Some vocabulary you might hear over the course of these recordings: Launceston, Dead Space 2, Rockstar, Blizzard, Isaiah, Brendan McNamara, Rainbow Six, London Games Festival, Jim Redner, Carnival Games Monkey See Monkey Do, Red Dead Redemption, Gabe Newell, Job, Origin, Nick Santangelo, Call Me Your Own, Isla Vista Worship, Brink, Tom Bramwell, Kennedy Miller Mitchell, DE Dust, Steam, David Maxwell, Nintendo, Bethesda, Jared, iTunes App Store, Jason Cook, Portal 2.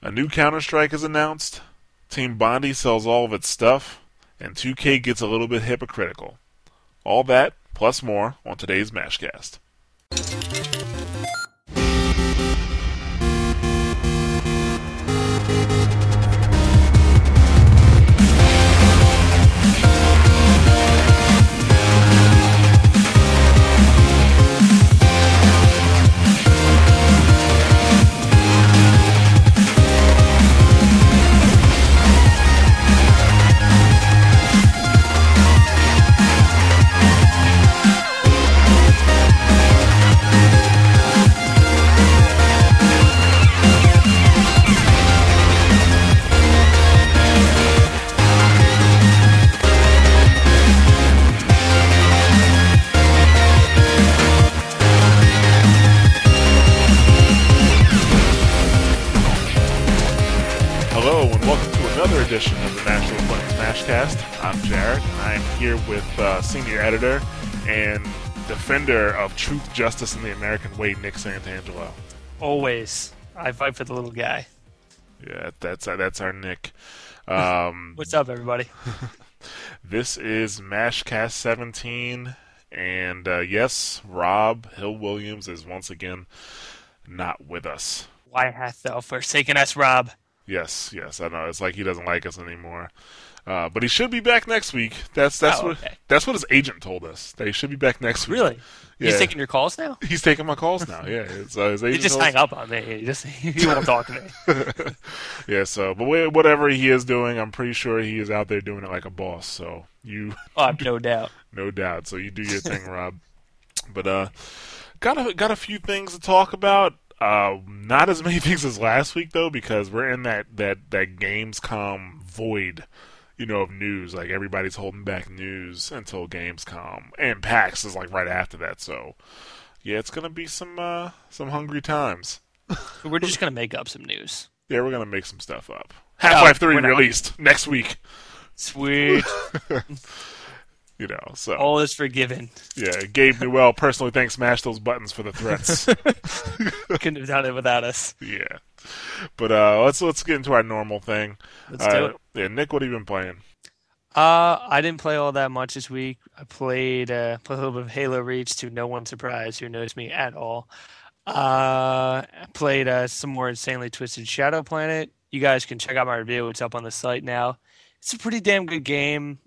A new Counter-Strike is announced, Team Bondi sells all of its stuff, and 2K gets a little bit hypocritical. All that, plus more, on today's Mashcast. Edition of the National Plains Mashcast. I'm Jared, and I'm here with senior editor and defender of truth, justice, and the American way, Nick Santangelo. Always, I fight for the little guy. Yeah, that's our Nick. What's up, everybody? This is Mashcast 17, and yes, Rob Hill-Williams is once again not with us. Why hast thou forsaken us, Rob? Yes, I know. It's like he doesn't like us anymore. But he should be back next week. That's what his agent told us. That he should be back next week. Really? Yeah. He's taking your calls now? He's taking my calls now, yeah. His agent hung up on me. He won't talk to me. Yeah, so, but whatever he is doing, I'm pretty sure he is out there doing it like a boss. So no doubt. So you do your thing, Rob. But got a few things to talk about. Not as many things as last week, though, because we're in that Gamescom void, of news. Like, everybody's holding back news until Gamescom. And PAX is, like, right after that. So, yeah, it's going to be some hungry times. We're just going to make up some news. Yeah, we're going to make some stuff up. Half-Life 3 released next week. Sweet. So all is forgiven. Yeah, Gabe Newell personally thanks Smash Those Buttons for the threats. Couldn't have done it without us. Yeah, but let's get into our normal thing. Let's do it. Yeah, Nick, what have you been playing? I didn't play all that much this week. I played a little bit of Halo Reach, to no one's surprise who knows me at all. I played some more Insanely Twisted Shadow Planet. You guys can check out my review. It's up on the site now. It's a pretty damn good game.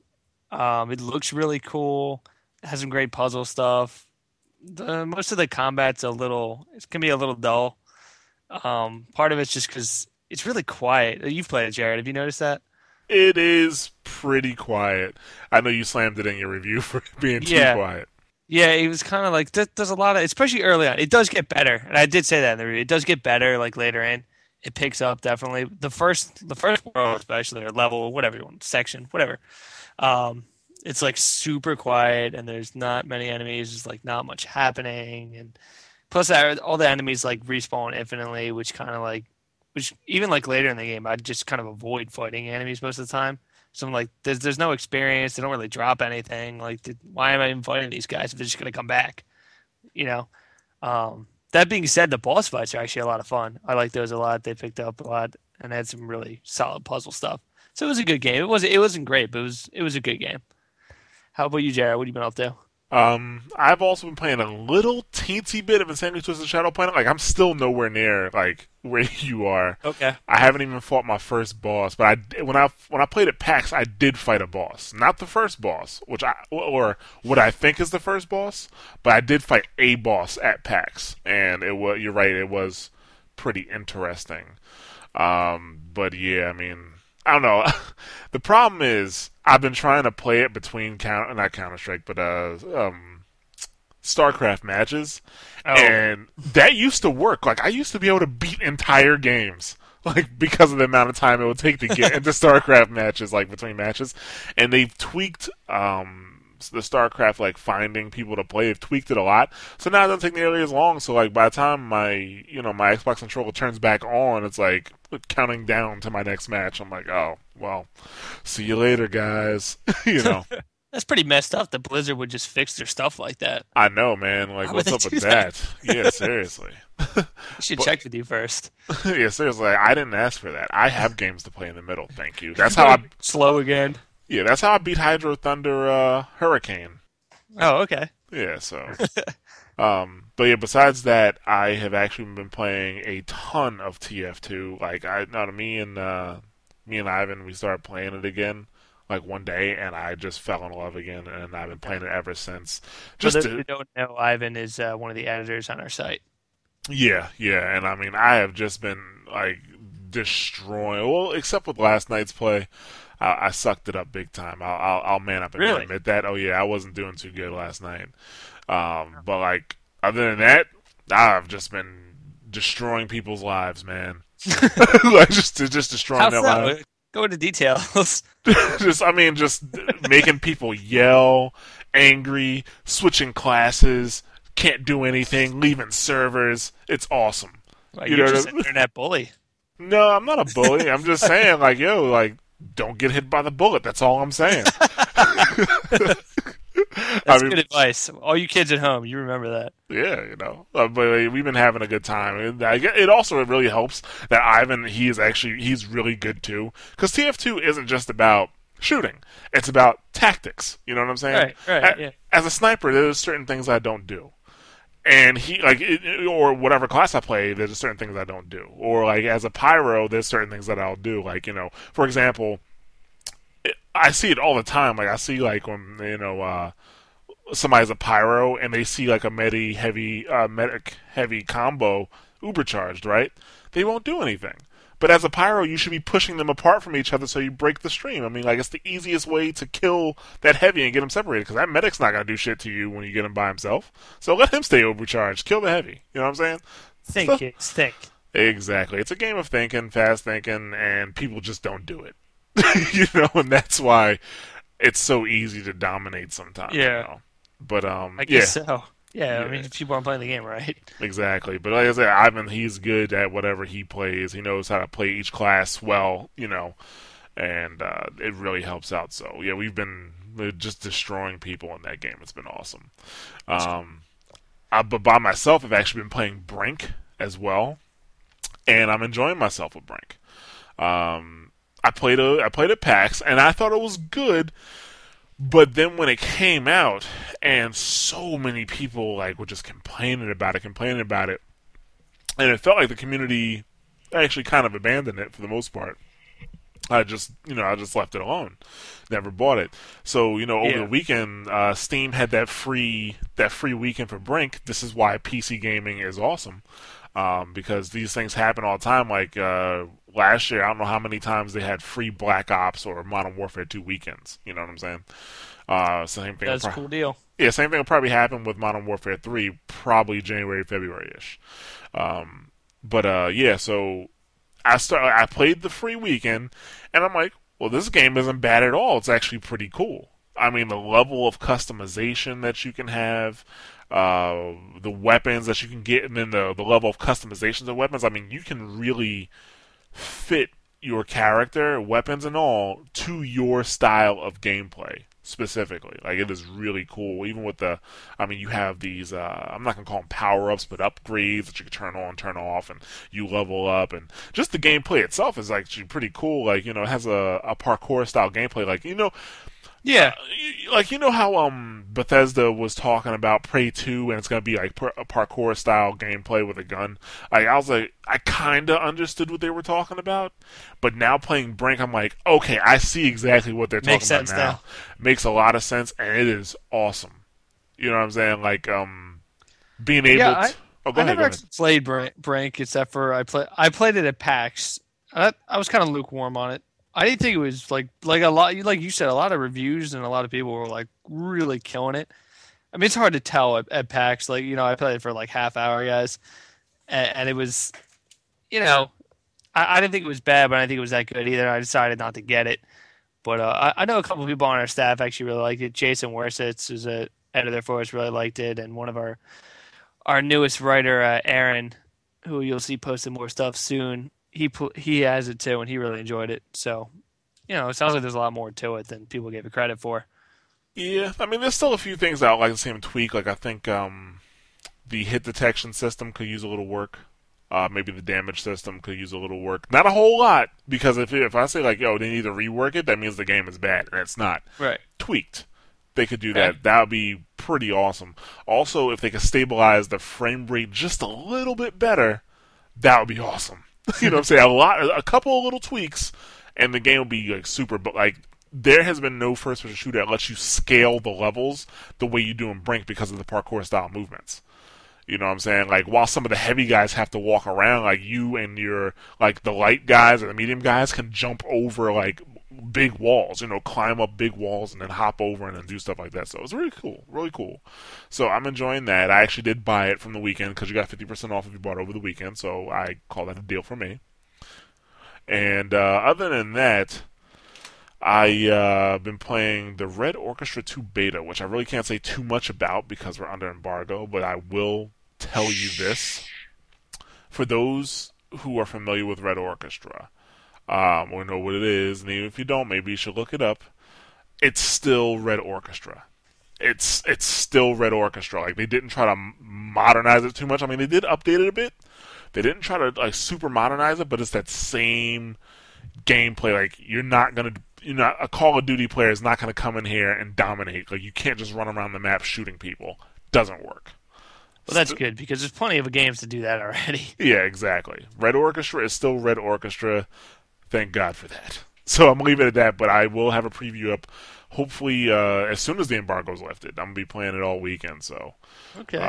It looks really cool. It has some great puzzle stuff. Most of the combat's it can be a little dull. Part of it's just because it's really quiet. You've played it, Jared. Have you noticed that? It is pretty quiet. I know you slammed it in your review for being too quiet. Yeah, it was kind of like, there's a lot of, especially early on, it does get better. And I did say that in the review. It does get better, like later in. It picks up, definitely. The first world, especially, or level, whatever you want, section, whatever. It's like super quiet, and there's not many enemies. There's like not much happening, and plus all the enemies like respawn infinitely, which even like later in the game, I just kind of avoid fighting enemies most of the time. So I'm like, there's no experience. They don't really drop anything. Like, why am I even fighting these guys if they're just gonna come back? That being said, the boss fights are actually a lot of fun. I like those a lot. They picked up a lot and had some really solid puzzle stuff. So it was a good game. It wasn't great, but it was a good game. How about you, Jared? What have you been up to? I've also been playing a little teensy bit of Insanely Twisted Shadow Planet. Like, I'm still nowhere near like where you are. Okay. I haven't even fought my first boss, but when I played at PAX, I did fight a boss. Not the first boss, or what I think is the first boss, but I did fight a boss at PAX, and you're right, it was pretty interesting. But yeah, I mean, I don't know. The problem is I've been trying to play it between StarCraft matches, and that used to work. Like, I used to be able to beat entire games, like, because of the amount of time it would take to get into StarCraft matches, like between matches. And they've tweaked the StarCraft, like finding people to play. They've tweaked it a lot, so now it doesn't take nearly as long. So like by the time my my Xbox controller turns back on, it's like counting down to my next match. I'm like, oh, well, see you later, guys. That's pretty messed up that Blizzard would just fix their stuff like that. I know, man. Like, what's up with that? Yeah, seriously. I should check with you first. Yeah, seriously. I didn't ask for that. I have games to play in the middle, thank you. That's how I... Slow again. Yeah, that's how I beat Hydro Thunder Hurricane. Oh, okay. Yeah, so... but yeah, besides that, I have actually been playing a ton of TF2. Like, me and Ivan, we started playing it again. Like one day, and I just fell in love again, and I've been playing it ever since. Just for those who don't know, Ivan is one of the editors on our site. Yeah, and I mean, I have just been like destroying. Well, except with last night's play, I sucked it up big time. I'll man up and admit that. Oh yeah, I wasn't doing too good last night. But like other than that, I've just been destroying people's lives, man. Like just destroying their lives. Go into details. Just making people yell, angry, switching classes, can't do anything, leaving servers. It's awesome. Like, you know, just an internet bully. No, I'm not a bully. I'm just saying, like, yo, like, don't get hit by the bullet. That's all I'm saying. That's good advice. All you kids at home, you remember that. Yeah, you know. But we've been having a good time. It also really helps that Ivan, he's really good too. Because TF2 isn't just about shooting. It's about tactics. You know what I'm saying? Right, yeah. As a sniper, there's certain things I don't do. And or whatever class I play, there's certain things I don't do. Or, like, as a pyro, there's certain things that I'll do. Like, you know, for example... I see it all the time. Like, I see, like, when, you know, somebody's a pyro and they see, like, a medic heavy combo ubercharged, right? They won't do anything. But as a pyro, you should be pushing them apart from each other so you break the stream. I mean, like, it's the easiest way to kill that heavy and get him separated, because that medic's not going to do shit to you when you get him by himself. So let him stay overcharged. Kill the heavy. You know what I'm saying? Think. Exactly. It's a game of thinking, fast thinking, and people just don't do it. You know, and that's why it's so easy to dominate sometimes. Yeah, you know? But I guess so. Yeah, I mean, people aren't playing the game right. Exactly, but like I said, Ivan, he's good at whatever he plays. He knows how to play each class well, you know, and it really helps out. So yeah, we've been just destroying people in that game. It's been awesome. But by myself, I've actually been playing Brink as well, and I'm enjoying myself with Brink. I played at PAX, and I thought it was good, but then when it came out, and so many people like were just complaining about it, and it felt like the community actually kind of abandoned it for the most part. I just left it alone, never bought it. So, you know, over the weekend, Steam had that free weekend for Brink. This is why PC gaming is awesome. Because these things happen all the time. Like last year, I don't know how many times they had free Black Ops or Modern Warfare 2 weekends. You know what I'm saying? Same thing. That's a cool deal. Yeah, same thing will probably happen with Modern Warfare 3, probably January, February-ish. So I played the free weekend, and I'm like, well, this game isn't bad at all. It's actually pretty cool. I mean, the level of customization that you can have, the weapons that you can get, and then the level of customizations of weapons. I mean, you can really fit your character, weapons and all, to your style of gameplay specifically. Like, it is really cool. Even with you have these, I'm not going to call them power-ups, but upgrades that you can turn on, turn off, and you level up. And just the gameplay itself is actually pretty cool. Like, you know, it has a parkour-style gameplay. Like, you know... Yeah, like, you know how Bethesda was talking about Prey 2, and it's going to be like a parkour style gameplay with a gun. Like, I was like, I kind of understood what they were talking about, but now playing Brink, I'm like, okay, I see exactly what they're talking about now. Makes a lot of sense, and it is awesome. You know what I'm saying? Like, being able to. Oh, go ahead. I never actually played Brink, except for I played it at PAX. I was kind of lukewarm on it. I didn't think it was like a lot. Like you said, a lot of reviews and a lot of people were like really killing it. I mean, it's hard to tell at PAX. Like, you know, I played it for like half hour, guys, and it was, you know, I didn't think it was bad, but I didn't think it was that good either. I decided not to get it. But I know a couple of people on our staff actually really liked it. Jason Wersitz, who's an editor for us, really liked it, and one of our newest writer, Aaron, who you'll see posting more stuff soon. He has it too, and he really enjoyed it. So, you know, it sounds like there's a lot more to it than people gave it credit for. Yeah, I mean, there's still a few things I would like to see him tweak. Like, I think the hit detection system could use a little work. Maybe the damage system could use a little work. Not a whole lot, because if I say, like, yo, they need to rework it, that means the game is bad, and it's not. Right. Tweaked. They could do that. Right. That would be pretty awesome. Also, if they could stabilize the frame rate just a little bit better, that would be awesome. You know what I'm saying? A couple of little tweaks, and the game will be, like, super, but, like, there has been no first-person shooter that lets you scale the levels the way you do in Brink because of the parkour-style movements. You know what I'm saying? Like, while some of the heavy guys have to walk around, like, you and your, like, the light guys or the medium guys can jump over, like, big walls, you know, climb up big walls and then hop over and then do stuff like that. So it's really cool. Really cool. So I'm enjoying that. I actually did buy it from the weekend because you got 50% off if you bought it over the weekend. So I call that a deal for me. And other than that, I've been playing the Red Orchestra 2 beta, which I really can't say too much about because we're under embargo, but I will tell you this. For those who are familiar with Red Orchestra, or know what it is, and even if you don't, maybe you should look it up, it's still Red Orchestra. It's still Red Orchestra. Like, they didn't try to modernize it too much. I mean, they did update it a bit. They didn't try to, like, super modernize it, but it's that same gameplay. Like, you're not going to... You know, a Call of Duty player is not going to come in here and dominate. Like, you can't just run around the map shooting people. Doesn't work. Well, that's good, because there's plenty of games to do that already. Yeah, exactly. Red Orchestra is still Red Orchestra. Thank God for that. So I'm going to leave it at that, but I will have a preview up, hopefully, as soon as the embargo's lifted. I'm going to be playing it all weekend, so... Okay.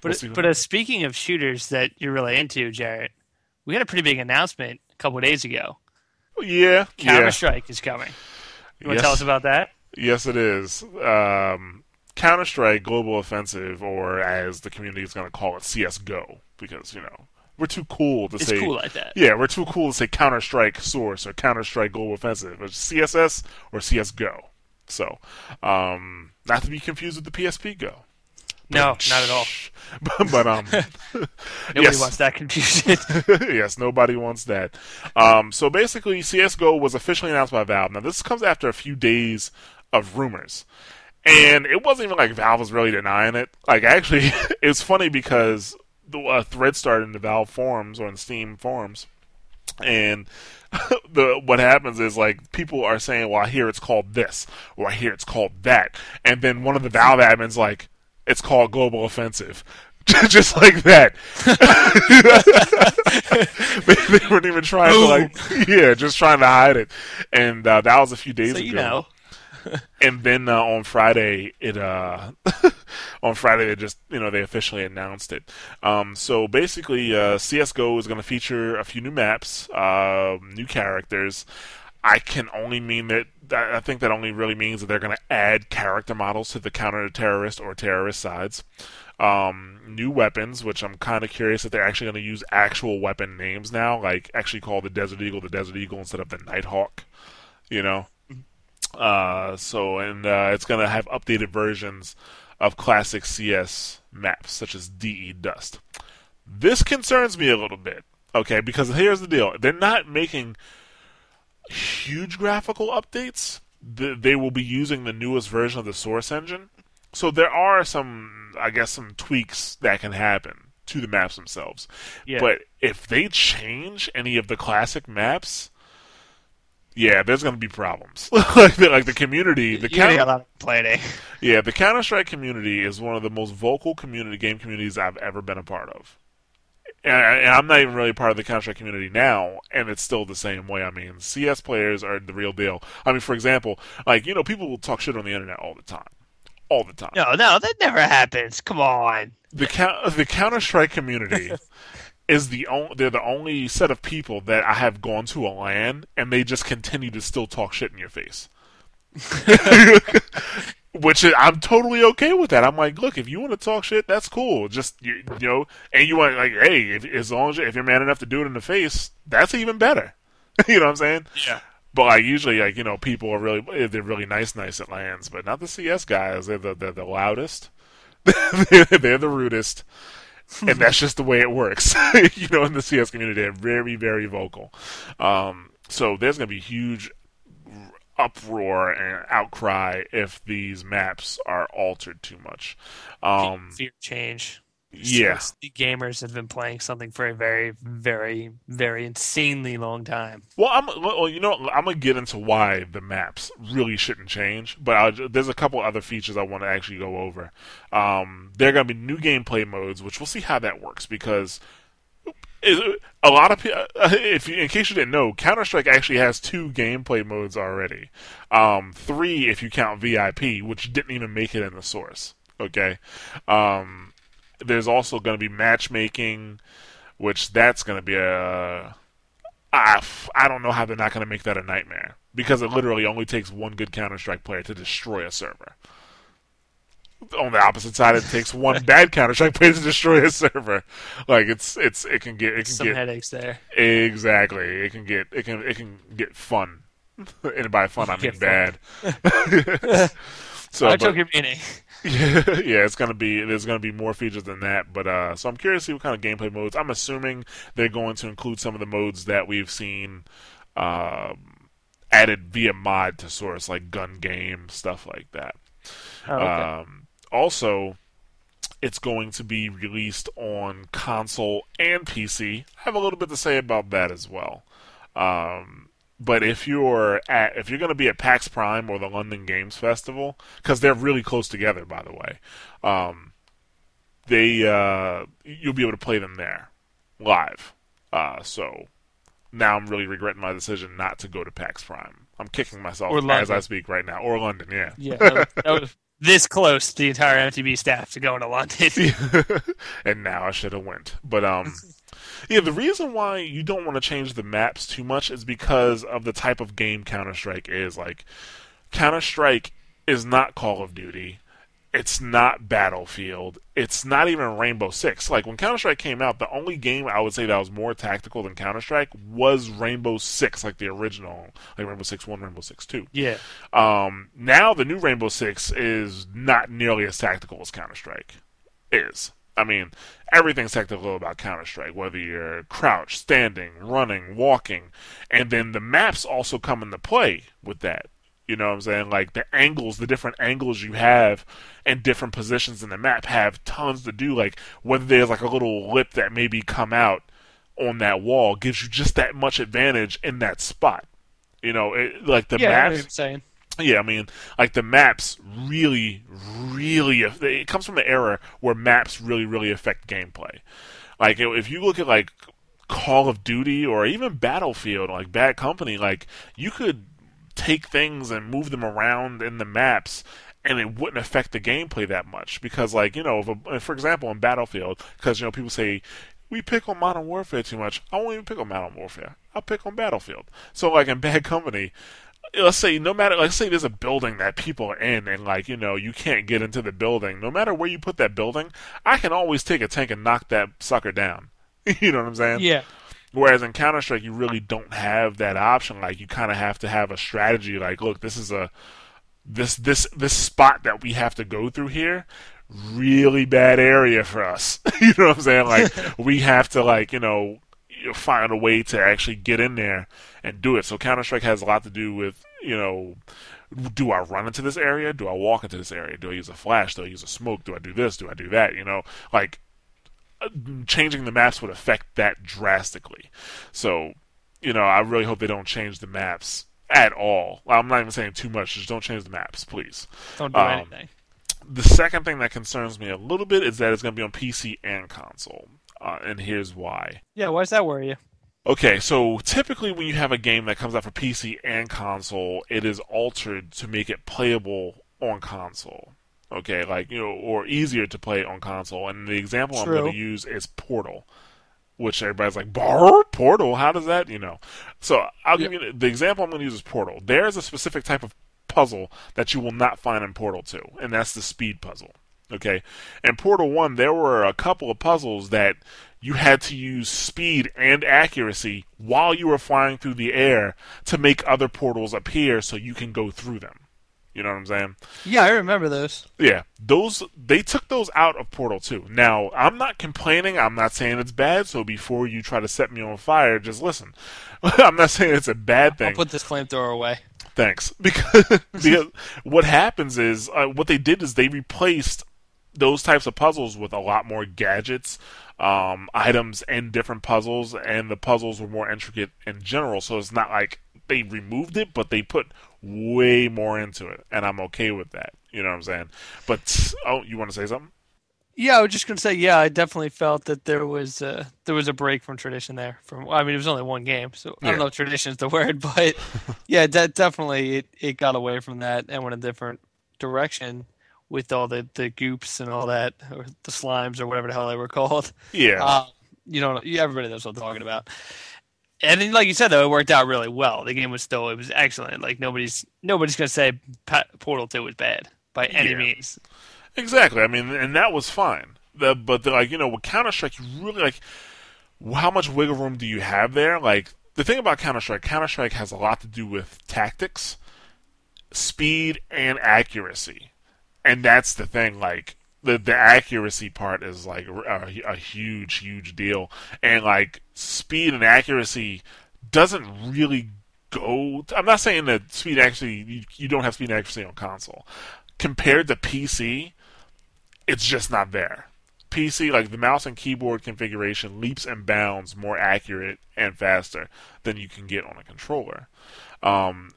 But speaking of shooters that you're really into, Jarrett, we had a pretty big announcement a couple of days ago. Yeah. Counter-Strike is coming. You want to tell us about that? Yes, it is. Counter-Strike Global Offensive, or as the community is going to call it, CSGO, because, you know, we're too cool to say... It's cool like that. Yeah, we're too cool to say Counter-Strike Source or Counter-Strike Global Offensive. It's CSS or CSGO. So, not to be confused with the PSP Go. No, not at all. but nobody wants that confusion. Yes, nobody wants that. So basically, CSGO was officially announced by Valve. Now, this comes after a few days of rumors. And it wasn't even like Valve was really denying it. Like, actually, it was funny because a thread started in the Valve forums or in Steam forums. And what happens is, like, people are saying, well, I hear it's called this, or I hear it's called that. And then one of the Valve admins, like, it's called Global Offensive. Just like that. They weren't even trying to, like... Yeah, just trying to hide it. And that was a few days ago. So, you know. And then on Friday, they just, you know, they officially announced it. So basically, CSGO is going to feature a few new maps, new characters. I think that only really means that they're going to add character models to the counter-terrorist or terrorist sides. New weapons, which I'm kind of curious if they're actually going to use actual weapon names now, like actually call the Desert Eagle instead of the Nighthawk, you know? It's going to have updated versions of classic CS maps, such as DE Dust. This concerns me a little bit, okay? Because here's the deal. They're not making huge graphical updates. They will be using the newest version of the Source engine. So there are some tweaks that can happen to the maps themselves. Yeah. But if they change any of the classic maps, yeah, there's going to be problems. like the community, the Counter-Strike community is one of the most vocal game communities I've ever been a part of. And I'm not even really part of the Counter-Strike community now, and it's still the same way. I mean, CS players are the real deal. I mean, for example, like, you know, people will talk shit on the internet all the time. All the time. No, that never happens. Come on. The Counter-Strike community is they're the only set of people that I have gone to a LAN, and they just continue to still talk shit in your face. Which I'm totally okay with that. I'm like, look, if you want to talk shit, that's cool. Just, you know, and you want, like, hey, if you're man enough to do it in the face, that's even better. You know what I'm saying? Yeah. But, like, usually, like, you know, people are really, they're really nice at LANs, but not the CS guys. They're the loudest. They're the rudest. And that's just the way it works. You know, in the CS community, they're very, very vocal. So there's going to be huge uproar and outcry if these maps are altered too much. Fear change. Yeah. The gamers have been playing something for a very, very, very insanely long time. Well, I'm going to get into why the maps really shouldn't change, but there's a couple other features I want to actually go over. There are going to be new gameplay modes, which we'll see how that works, because a lot of people, in case you didn't know, Counter-Strike actually has 2 gameplay modes already. 3 if you count VIP, which didn't even make it in the source. Okay? There's also going to be matchmaking, which that's going to be a... I don't know how they're not going to make that a nightmare, because it literally only takes one good Counter-Strike player to destroy a server. On the opposite side, it takes one bad Counter-Strike player to destroy a server. Like it can get headaches there. Exactly, it can get fun. And by fun, I mean bad. So I took your meaning. Yeah, there's gonna be more features than that. But so I'm curious to see what kind of gameplay modes. I'm assuming they're going to include some of the modes that we've seen added via mod to source, like gun game stuff like that. Oh, okay. Also, it's going to be released on console and PC. I have a little bit to say about that as well. But if you're going to be at PAX Prime or the London Games Festival, because they're really close together, by the way, you'll be able to play them there live. So now I'm really regretting my decision not to go to PAX Prime. I'm kicking myself as I speak right now. Or London, yeah. Yeah, that was this close, the entire MTB staff, to going to London. Yeah. And now I should have went. But, yeah, the reason why you don't want to change the maps too much is because of the type of game Counter-Strike is. Like, Counter-Strike is not Call of Duty. It's not Battlefield. It's not even Rainbow Six. Like, when Counter-Strike came out, the only game I would say that was more tactical than Counter-Strike was Rainbow Six, like the original. Like, Rainbow Six 1, Rainbow Six 2. Yeah. Now, the new Rainbow Six is not nearly as tactical as Counter-Strike is. I mean, everything's tactical about Counter-Strike, whether you're crouched, standing, running, walking. And then the maps also come into play with that. You know what I'm saying? Like, the different angles you have and different positions in the map have tons to do. Like, whether there's, like, a little lip that maybe come out on that wall gives you just that much advantage in that spot. You know, maps... Yeah, I know what you're saying. Yeah, I mean, like, the maps really, really... It comes from an era where maps really, really affect gameplay. Like, if you look at, like, Call of Duty or even Battlefield, like, Bad Company, like, you could... take things and move them around in the maps, and it wouldn't affect the gameplay that much. Because, like, you know, for example, in Battlefield, because, you know, people say, we pick on Modern Warfare too much. I won't even pick on Modern Warfare. I'll pick on Battlefield. So, like, in Bad Company, let's say there's a building that people are in, and, like, you know, you can't get into the building. No matter where you put that building, I can always take a tank and knock that sucker down. You know what I'm saying? Yeah. Whereas in Counter-Strike, you really don't have that option. Like, you kind of have to have a strategy. Like, look, this is this spot that we have to go through here, really bad area for us. You know what I'm saying? Like, we have to, like, you know, find a way to actually get in there and do it. So Counter-Strike has a lot to do with, you know, do I run into this area? Do I walk into this area? Do I use a flash? Do I use a smoke? Do I do this? Do I do that? You know, like, changing the maps would affect that drastically. So, you know, I really hope they don't change the maps at all. I'm not even saying too much. Just don't change the maps, please. Don't do anything. The second thing that concerns me a little bit is that it's going to be on PC and console. And here's why. Yeah, why does that worry you? Okay, so typically when you have a game that comes out for PC and console, it is altered to make it playable on console. Okay, like, you know, or easier to play on console. And the example I'm going to use is Portal, which everybody's like, Portal, how does that, you know? So I'll give you the example I'm going to use is Portal. There's a specific type of puzzle that you will not find in Portal 2, and that's the speed puzzle. Okay, in Portal 1, there were a couple of puzzles that you had to use speed and accuracy while you were flying through the air to make other portals appear so you can go through them. You know what I'm saying? Yeah, I remember those. Yeah, they took those out of Portal 2. Now, I'm not complaining. I'm not saying it's bad. So before you try to set me on fire, just listen. I'm not saying it's a bad thing. I'll put this flamethrower away. Thanks. Because what happens is, what they did is they replaced those types of puzzles with a lot more gadgets, items, and different puzzles, and the puzzles were more intricate in general, so it's not like they removed it, but they put way more into it, and I'm okay with that. You know what I'm saying? But, oh, you want to say something? Yeah, I was just going to say, yeah, I definitely felt that there was a break from tradition there. It was only one game, so I don't know if tradition is the word, but yeah, that definitely it got away from that and went a different direction with all the goops and all that, or the slimes or whatever the hell they were called. Yeah. Everybody knows what I'm talking about. And then, like you said, though, it worked out really well. The game was it was excellent. Like, nobody's going to say Portal 2 was bad by any means. Exactly. I mean, and that was fine. With Counter-Strike, you really, how much wiggle room do you have there? Like, the thing about Counter-Strike has a lot to do with tactics, speed, and accuracy. And that's the thing, the accuracy part is, a huge, huge deal. And, speed and accuracy doesn't really go... I'm not saying that speed and accuracy... You don't have speed and accuracy on console. Compared to PC... it's just not there. PC, the mouse and keyboard configuration leaps and bounds more accurate and faster than you can get on a controller.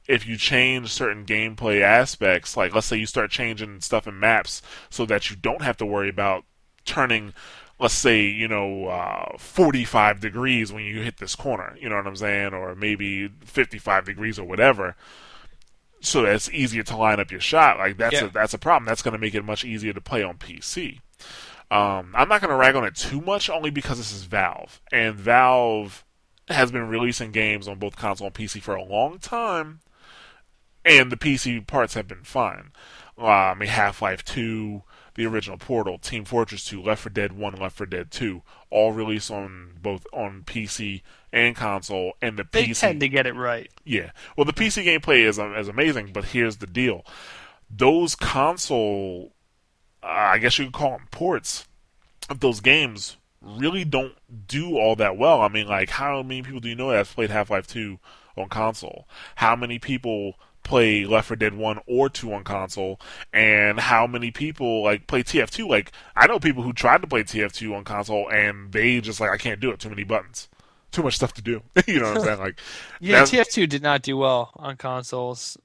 If you change certain gameplay aspects, let's say you start changing stuff in maps so that you don't have to worry about turning, let's say, 45 degrees when you hit this corner, you know what I'm saying? Or maybe 55 degrees or whatever. So that it's easier to line up your shot. That's a problem. That's going to make it much easier to play on PC. I'm not going to rag on it too much, only because this is Valve. And Valve has been releasing games on both console and PC for a long time, and the PC parts have been fine. Half-Life 2, the original Portal, Team Fortress 2, Left 4 Dead 1, Left 4 Dead 2, all released on PC and console, and they tend to get it right. Yeah. Well, the PC gameplay is amazing, but here's the deal. Those console... I guess you could call them ports of those games really don't do all that well. I mean, how many people do you know that have played Half-Life 2 on console? How many people play Left 4 Dead 1 or 2 on console? And how many people, play TF2? I know people who tried to play TF2 on console, and they just, I can't do it. Too many buttons. Too much stuff to do. You know what I'm saying? TF2 did not do well on consoles.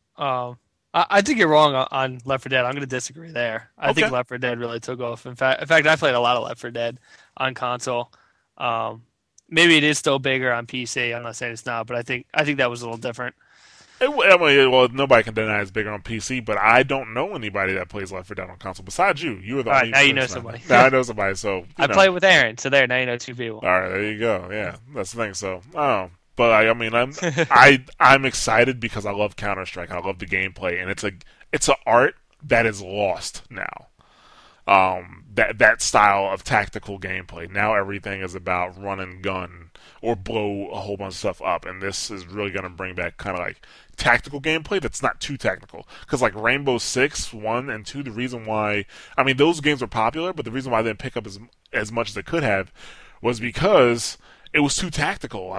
I think you're wrong on Left 4 Dead. I'm going to disagree there. I think Left 4 Dead really took off. In fact, I played a lot of Left 4 Dead on console. Maybe it is still bigger on PC. I'm not saying it's not, but I think that was a little different. Nobody can deny it's bigger on PC, but I don't know anybody that plays Left 4 Dead on console besides you. You were the only person. Now you know somebody. Now I know somebody. So I play with Aaron. So now you know two people. All right, there you go. Yeah, that's the thing. So I don't know. But I'm excited because I love Counter-Strike. I love the gameplay, and it's an art that is lost now. That style of tactical gameplay. Now everything is about run and gun or blow a whole bunch of stuff up, and this is really going to bring back kind of tactical gameplay that's not too tactical. Because Rainbow Six, 1 and 2, the reason why those games were popular, but the reason why I didn't pick up as much as I could have was because it was too tactical.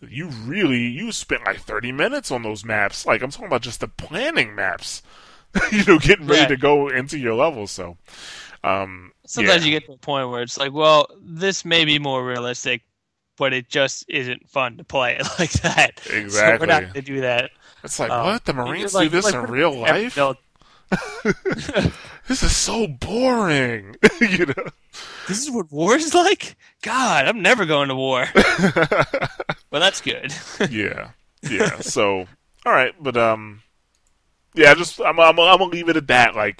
You spent 30 minutes on those maps. I'm talking about just the planning maps, getting ready to go into your level. So, sometimes you get to a point where it's well, this may be more realistic, but it just isn't fun to play it like that. Exactly. So we're not going to do that. It's what? The Marines do this in real life? This is so boring. This is what war is like? God, I'm never going to war. Well, that's good. Yeah. So, all right, but I'm gonna leave it at that.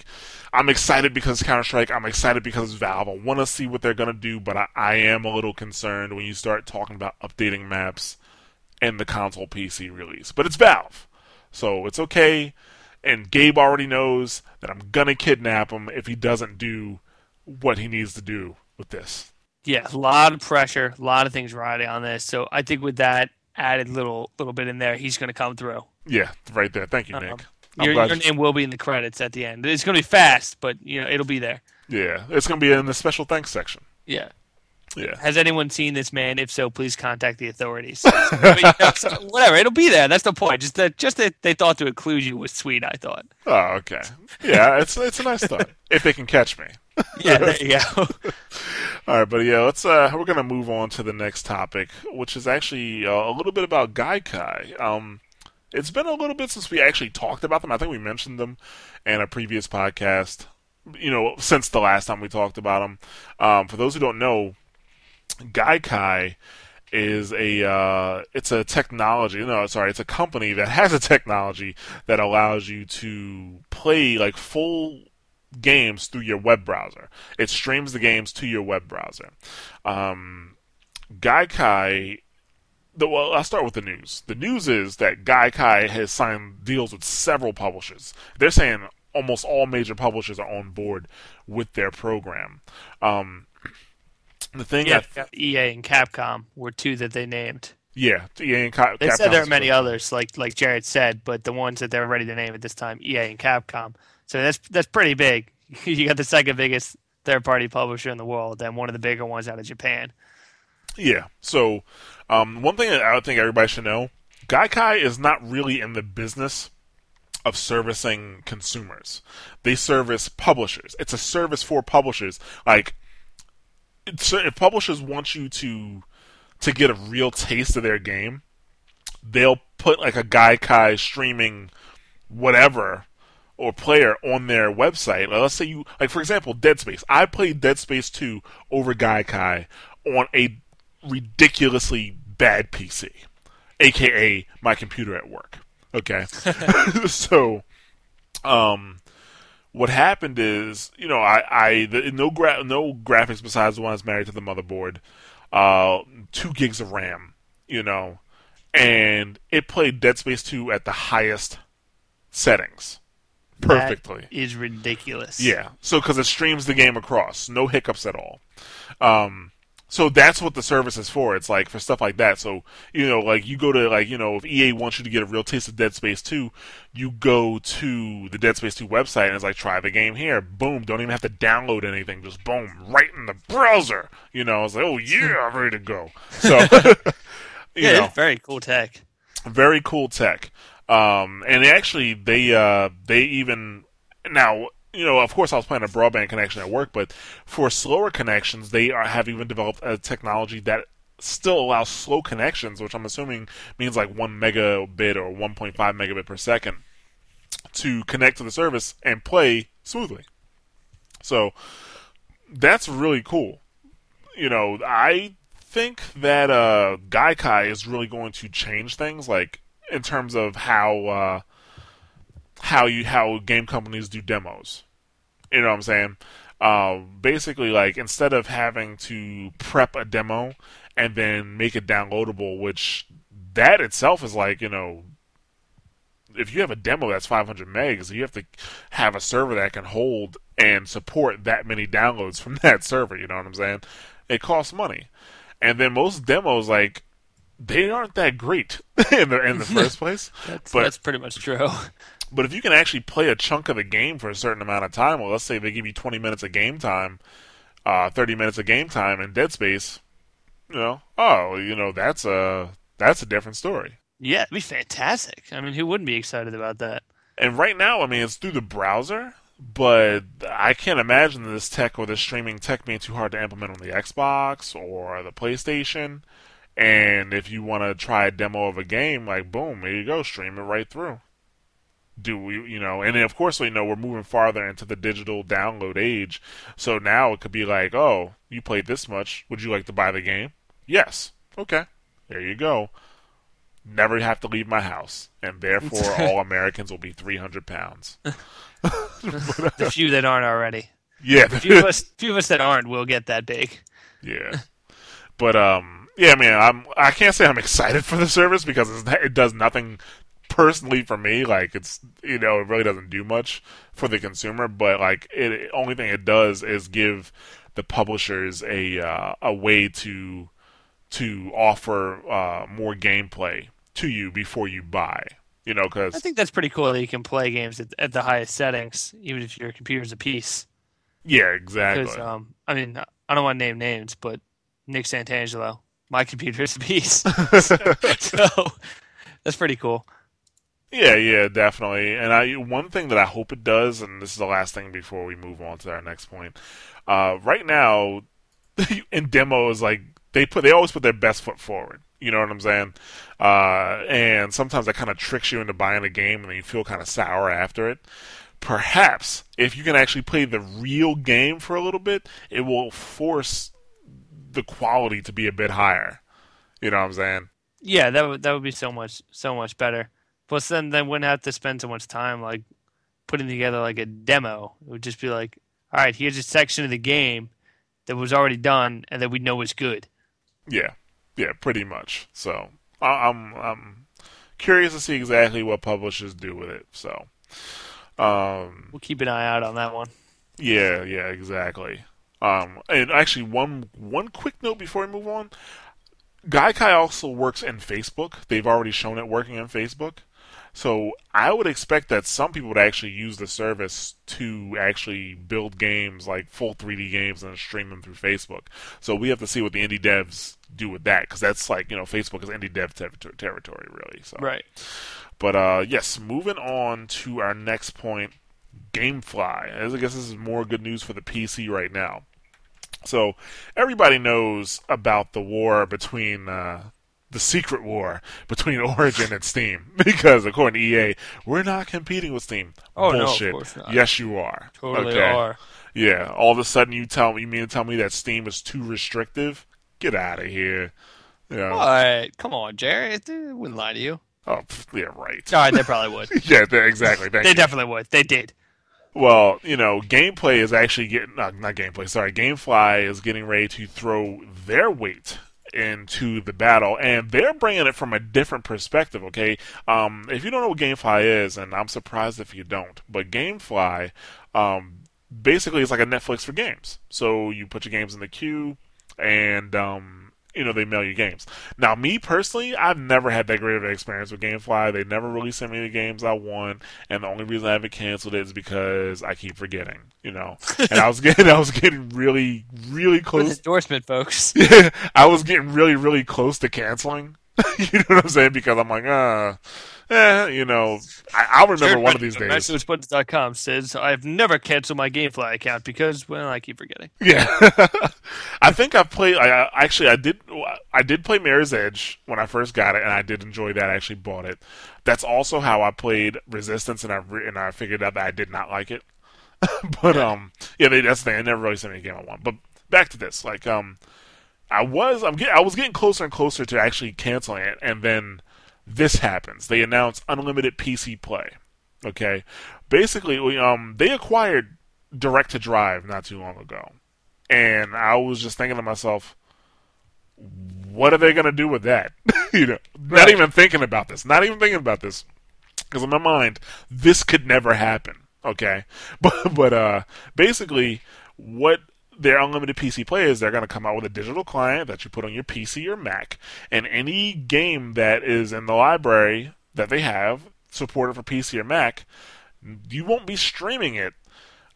I'm excited because Counter-Strike. I'm excited because Valve. I want to see what they're gonna do, but I am a little concerned when you start talking about updating maps and the console PC release. But it's Valve, so it's okay. And Gabe already knows that I'm going to kidnap him if he doesn't do what he needs to do with this. Yeah, a lot of pressure, a lot of things riding on this. So I think with that added little bit in there, he's going to come through. Yeah, right there. Thank you, Nick. Your name will be in the credits at the end. It's going to be fast, but it'll be there. Yeah, it's going to be in the special thanks section. Yeah. Yeah. Has anyone seen this man? If so, please contact the authorities. Whatever, it'll be there. That's the point. Just that they thought to include you was sweet, I thought. Oh, okay. Yeah, it's a nice thought. If they can catch me. Yeah, there you go. All right, buddy. Yeah, let's. We're gonna move on to the next topic, which is actually a little bit about Gaikai. It's been a little bit since we actually talked about them. I think we mentioned them in a previous podcast. You know, since the last time we talked about them. For those who don't know, Gaikai is it's a company that has a technology that allows you to play like full games through your web browser. It streams the games to your web browser. Gaikai. Well, I'll start with the news. The news is that Gaikai has signed deals with several publishers. They're saying almost all major publishers are on board with their program. The thing, EA and Capcom were two that they named. Yeah, EA and Capcom. They said there are many others, like Jared said, but the ones that they're ready to name at this time, EA and Capcom. So that's pretty big. You got the second biggest third-party publisher in the world, and one of the bigger ones out of Japan. Yeah. So, one thing that I think everybody should know: Gaikai is not really in the business of servicing consumers. They service publishers. It's a service for publishers, like. So if publishers want you to get a real taste of their game, they'll put like a Gaikai streaming whatever or player on their website. Like, let's say you, like for example, Dead Space. I played Dead Space 2 over Gaikai on a ridiculously bad PC, aka my computer at work. Okay, so what happened is, you know, no graphics besides the ones married to the motherboard, 2 gigs of RAM, you know, and it played Dead Space 2 at the highest settings perfectly. That is ridiculous. Yeah, so because it streams the game across, no hiccups at all. So that's what the service is for. It's like for stuff like that. So, you know, like you go to, like, you know, if EA wants you to get a real taste of Dead Space 2, you go to the Dead Space 2 website and it's like, try the game here. Boom. Don't even have to download anything. Just boom, right in the browser. You know, I was like, oh yeah, I'm ready to go. So, you know, it's very cool tech. Very cool tech. And actually, they even now. You know, of course, I was playing a broadband connection at work, but for slower connections, they have even developed a technology that still allows slow connections, which I'm assuming means like 1 megabit or 1.5 megabit per second, to connect to the service and play smoothly. So that's really cool. You know, I think that Gaikai is really going to change things, like in terms of how game companies do demos. You know what I'm saying? Basically, like, instead of having to prep a demo and then make it downloadable, which that itself is like, you know, if you have a demo that's 500 megs, you have to have a server that can hold and support that many downloads from that server. You know what I'm saying? It costs money. And then most demos, like, they aren't that great in the first place. That's pretty much true. But if you can actually play a chunk of the game for a certain amount of time, well, let's say they give you 20 minutes of game time, 30 minutes of game time in Dead Space, you know, oh, you know, that's a different story. Yeah, it'd be fantastic. I mean, who wouldn't be excited about that? And right now, I mean, it's through the browser, but I can't imagine this tech or this streaming tech being too hard to implement on the Xbox or the PlayStation. And if you want to try a demo of a game, like, boom, there you go, stream it right through. Do we, you know, and then of course we know we're moving farther into the digital download age. So now it could be like, oh, you played this much. Would you like to buy the game? Yes. Okay. There you go. Never have to leave my house. And therefore, all Americans will be 300 pounds. The few that aren't already. Yeah. The few of us that aren't will get that big. Yeah. But, yeah, man, I can't say I'm excited for the service because it does nothing. Personally, for me, like, it's, you know, it really doesn't do much for the consumer, but like it only thing it does is give the publishers a way to offer more gameplay to you before you buy. You know, because I think that's pretty cool that you can play games at the highest settings, even if your computer's a piece. Yeah, exactly. Because I mean, I don't want to name names, but Nick Santangelo. My computer is a beast. So that's pretty cool. Yeah, definitely. And one thing that I hope it does, and this is the last thing before we move on to our next point, right now in demos, like they always put their best foot forward. You know what I'm saying? And sometimes that kind of tricks you into buying a game, and then you feel kind of sour after it. Perhaps if you can actually play the real game for a little bit, it will force the quality to be a bit higher. You know what I'm saying? Yeah, that would be so much better. Plus, then they wouldn't have to spend so much time like putting together like a demo. It would just be like, all right, here's a section of the game that was already done and that we know is good. Yeah, pretty much. So I'm curious to see exactly what publishers do with it. So we'll keep an eye out on that one. Yeah, exactly. And actually, one quick note before we move on. Gaikai also works in Facebook. They've already shown it working in Facebook. So I would expect that some people would actually use the service to actually build games, like full 3D games, and stream them through Facebook. So we have to see what the indie devs do with that, because that's like, Facebook is indie dev territory, really. So. Right. But yes, moving on to our next point, GameFly. I guess this is more good news for the PC right now. So everybody knows about the war between... the secret war between Origin and Steam, because according to EA, we're not competing with Steam. Oh, bullshit. No, of course not. Yes, you are. Totally are. Yeah, all of a sudden you mean to tell me that Steam is too restrictive? Get out of here. What? Come on, Jared. I wouldn't lie to you. Oh, yeah, right. All right, they probably would. Yeah, exactly. They definitely would. They did. Well, gameplay is actually getting... not gameplay, sorry. GameFly is getting ready to throw their weight into the battle, and they're bringing it from a different perspective, okay? If you don't know what GameFly is, and I'm surprised if you don't, but GameFly basically is like a Netflix for games. So you put your games in the queue, and they mail you games. Now, me personally, I've never had that great of an experience with GameFly. They never really sent me the games I want, and the only reason I haven't canceled it is because I keep forgetting, And I was getting really, really close. With endorsement, folks. Yeah, I was getting really, really close to canceling. You know what I'm saying? Because I'm like, I'll remember one of these days. MaximumSpunts.com says, I've never canceled my GameFly account because, I keep forgetting. Yeah. I think I've played, I did play Mirror's Edge when I first got it, and I did enjoy that. I actually bought it. That's also how I played Resistance, and I figured out that I did not like it. But, that's the thing. I never really sent me a game I want. But back to this. Like, I was getting closer and closer to actually canceling it, and then this happens. They announce unlimited PC play. Okay, basically, they acquired Direct to Drive not too long ago, and I was just thinking to myself, what are they gonna do with that? Right. Not even thinking about this, because in my mind, this could never happen. Okay, but basically, what their unlimited PC play is, they're going to come out with a digital client that you put on your PC or Mac, and any game that is in the library that they have supported for PC or Mac, you won't be streaming it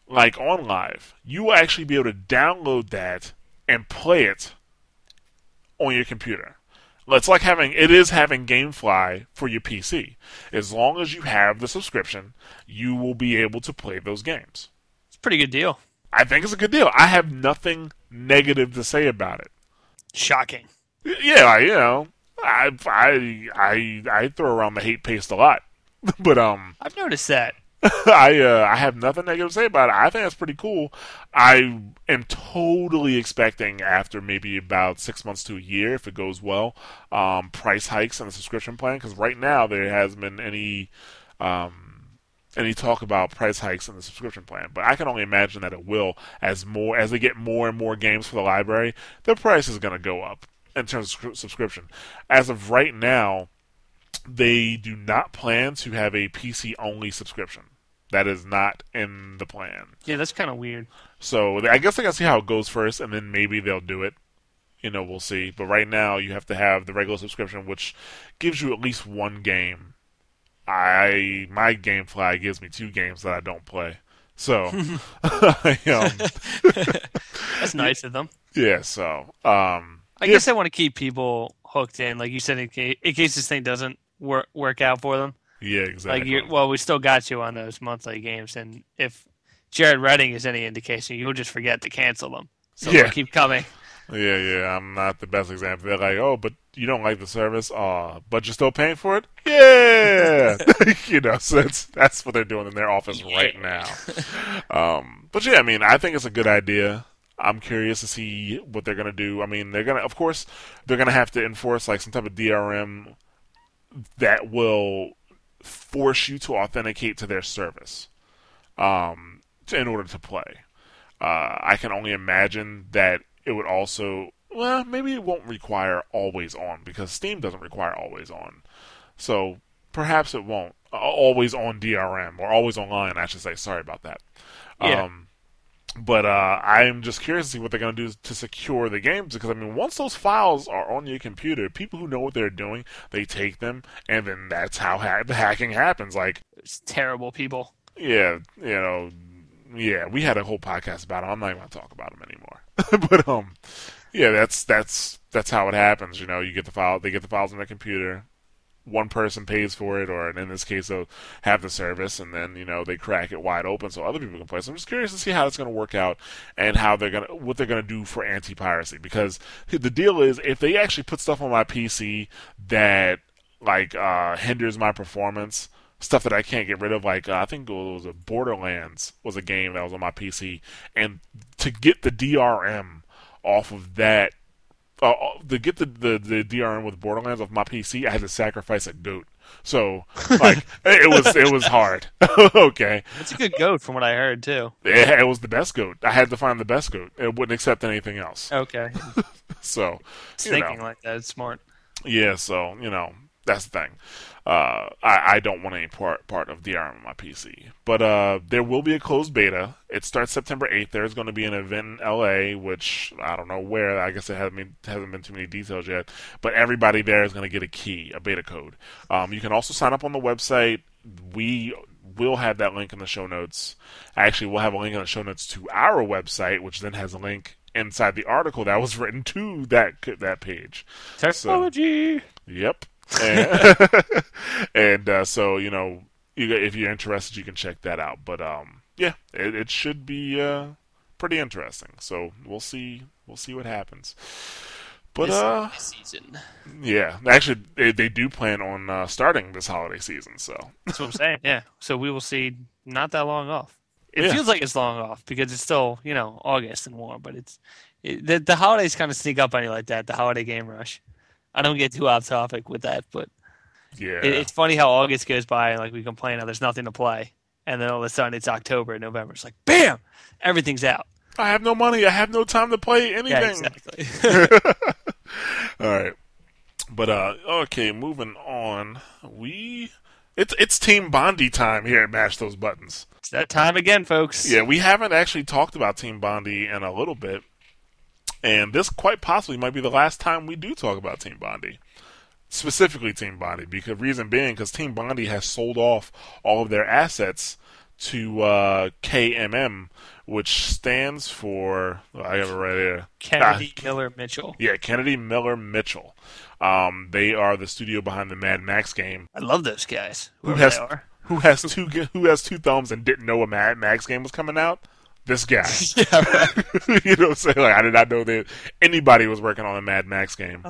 like on live. You will actually be able to download that and play it on your computer. It's like having GameFly for your PC. As long as you have the subscription, you will be able to play those games. It's a pretty good deal. I think it's a good deal. I have nothing negative to say about it. Shocking. Yeah, I throw around the hate paste a lot, but I've noticed that. I have nothing negative to say about it. I think that's pretty cool. I am totally expecting, after maybe about 6 months to a year, if it goes well, price hikes on the subscription plan, because right now there hasn't been any talk about price hikes in the subscription plan, but I can only imagine that it will, as they get more and more games for the library, the price is going to go up in terms of subscription. As of right now, they do not plan to have a PC-only subscription. That is not in the plan. Yeah, that's kind of weird. So I guess I got to see how it goes first, and then maybe they'll do it. We'll see. But right now, you have to have the regular subscription, which gives you at least one game. My GameFly gives me two games that I don't play. So, that's nice of them. Yeah, so I guess I want to keep people hooked in, like you said, in case this thing doesn't work out for them. Yeah, exactly. Like, we still got you on those monthly games, and if Jared Redding is any indication, you'll just forget to cancel them. So they'll keep coming. Yeah, I'm not the best example. They're like, oh, but you don't like the service? Aw, but you're still paying for it? Yeah! So that's what they're doing in their office right now. I think it's a good idea. I'm curious to see what they're going to do. I mean, they're going to have to enforce, like, some type of DRM that will force you to authenticate to their service in order to play. I can only imagine that it would also... Well, maybe it won't require always on, because Steam doesn't require always on. So perhaps it won't. Always on DRM, or always online, I should say. Sorry about that. Yeah. But I'm just curious to see what they're going to do to secure the games, because, I mean, once those files are on your computer, people who know what they're doing, they take them, and then that's how the hacking happens. Like, it's terrible people. Yeah, we had a whole podcast about them. I'm not even going to talk about them anymore. But, yeah, that's how it happens. You get the file. They get the files on their computer. One person pays for it, or in this case, they'll have the service, and then they crack it wide open so other people can play. So I'm just curious to see how it's going to work out and how what they're going to do for anti-piracy. Because the deal is, if they actually put stuff on my PC that hinders my performance, stuff that I can't get rid of, like I think it was a Borderlands was a game that was on my PC, and to get the DRM off of that. To get the DRM with Borderlands off my PC, I had to sacrifice a goat. So, it was hard. Okay. It's a good goat from what I heard, too. Yeah, it was the best goat. I had to find the best goat. It wouldn't accept anything else. Okay. So, thinking like that, it's smart. Yeah, so, that's the thing. I don't want any part of DRM on my PC. But there will be a closed beta. It starts September 8th. There's going to be an event in LA, which I don't know where. I guess it hasn't been too many details yet. But everybody there is going to get a key, a beta code. You can also sign up on the website. We will have that link in the show notes. Actually, we'll have a link in the show notes to our website, which then has a link inside the article that was written to that page. Technology. So, yep. So if you're interested, you can check that out. But it should be pretty interesting. So we'll see what happens. But this season, actually, they do plan on starting this holiday season. So that's what I'm saying. Yeah, so we will see. Not that long off. It feels like it's long off because it's still August and warm. But the holidays kind of sneak up on you like that. The holiday game rush. I don't get too off topic with that, but it's funny how August goes by and we complain how there's nothing to play, and then all of a sudden it's October and November. It's like, bam! Everything's out. I have no money. I have no time to play anything. Yeah, exactly. All right. But, okay, moving on. It's Team Bondi time here at Mash Those Buttons. It's that time again, folks. Yeah, we haven't actually talked about Team Bondi in a little bit. And this quite possibly might be the last time we do talk about Team Bondi. Specifically Team Bondi. Because Team Bondi has sold off all of their assets to KMM, which stands for... I have it right here. Kennedy Miller Mitchell. Yeah, Kennedy Miller Mitchell. They are the studio behind the Mad Max game. I love those guys. Who has two thumbs and didn't know a Mad Max game was coming out? This guy. Yeah, right. I did not know that anybody was working on a Mad Max game.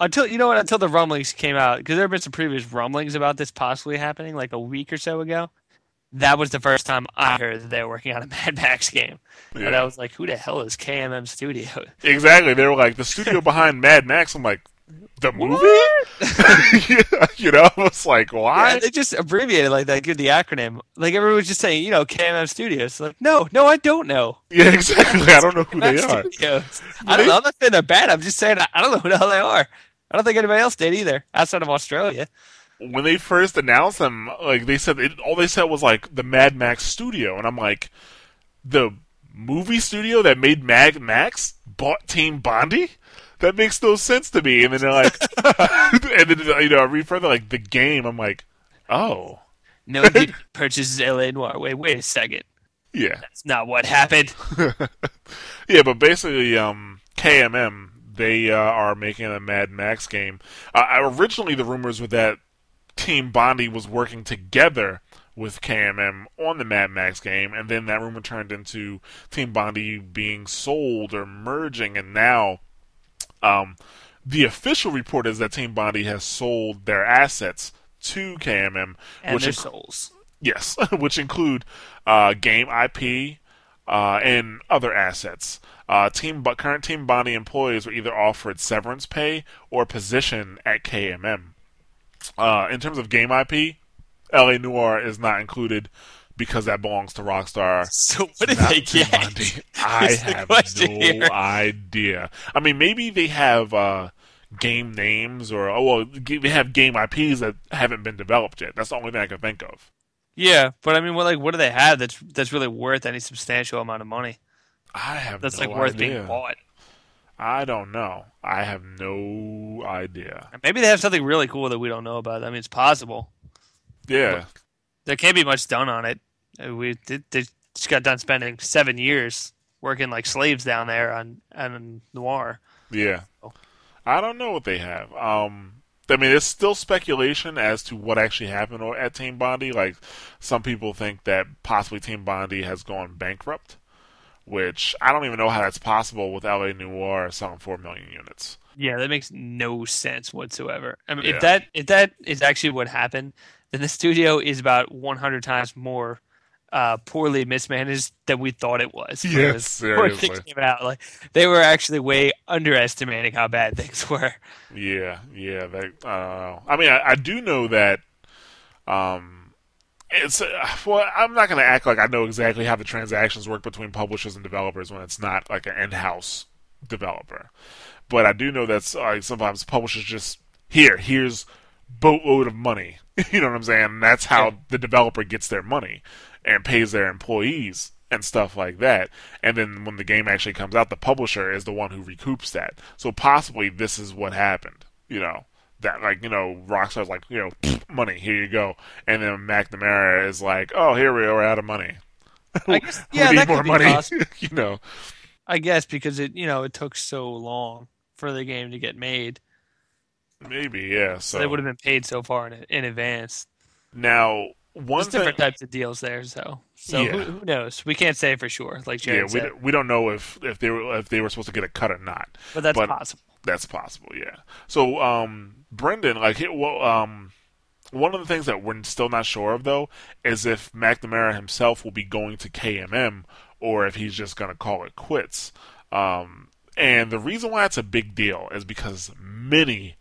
Until the rumblings came out, because there have been some previous rumblings about this possibly happening, a week or so ago. That was the first time I heard that they were working on a Mad Max game. Yeah. And I was like, who the hell is KMM Studio? Exactly. They were like, the studio behind Mad Max. I'm like, the movie? I was like, why? Yeah, they just abbreviated like that, give the acronym. Like, everyone was just saying, KMM Studios. Like, no, I don't know. Yeah, exactly. I don't know who they are. I don't know. I'm not saying they're bad. I'm just saying I don't know who the hell they are. I don't think anybody else did either, outside of Australia. When they first announced them, they said, all they said was, the Mad Max Studio. And I'm like, the movie studio that made Mad Max bought Team Bondi? That makes no sense to me. And then they're like, and then, I read further, the game. I'm like, oh. No, dude purchases L.A. Noire. Wait a second. Yeah. That's not what happened. Yeah, but basically, KMM, they are making a Mad Max game. Originally, the rumors were that Team Bondi was working together with KMM on the Mad Max game, and then that rumor turned into Team Bondi being sold or merging, and now the official report is that Team Bondi has sold their assets to KMM. And their souls. Yes, which include game IP and other assets. Current Team Bondi employees were either offered severance pay or position at KMM. In terms of game IP, L.A. Noire is not included because that belongs to Rockstar. So what did they get? I have no idea. I mean, maybe they have game names or they have game IPs that haven't been developed yet. That's the only thing I can think of. Yeah, but I mean, what do they have that's really worth any substantial amount of money? I have no idea. That's worth being bought. I don't know. I have no idea. Maybe they have something really cool that we don't know about. I mean, it's possible. Yeah. Look, there can't be much done on it. They just got done spending 7 years working like slaves down there on Noir. Yeah. So. I don't know what they have. I mean, there's still speculation as to what actually happened at Team Bondi. Like, some people think that possibly Team Bondi has gone bankrupt, which I don't even know how that's possible with L.A. Noire selling 4 million units. Yeah, that makes no sense whatsoever. I mean, if that is actually what happened, then the studio is about 100 times more poorly mismanaged than we thought it was. Yes, seriously. Before it came out, like, they were actually way underestimating how bad things were. Yeah. I do know that. I'm not going to act like I know exactly how the transactions work between publishers and developers when it's not like an in-house developer. But I do know that sometimes publishers just here's boatload of money. You know what I'm saying? And that's how the developer gets their money and pays their employees and stuff like that. And then when the game actually comes out, the publisher is the one who recoups that. So possibly this is what happened. You know that, like, you know, Rockstar's like, you know, money, here you go. And then McNamara is like, oh, here we are, we're out of money. I guess, we need more money. You know. I guess because it took so long for the game to get made. Maybe, yeah. So they would have been paid so far in advance. Now, different types of deals there, so who knows? We can't say for sure. Like Jared said, we don't know if they were supposed to get a cut or not. But that's possible. That's possible, yeah. So, Brendan, one of the things that we're still not sure of though is if McNamara himself will be going to KMM or if he's just going to call it quits. And the reason why it's a big deal is because many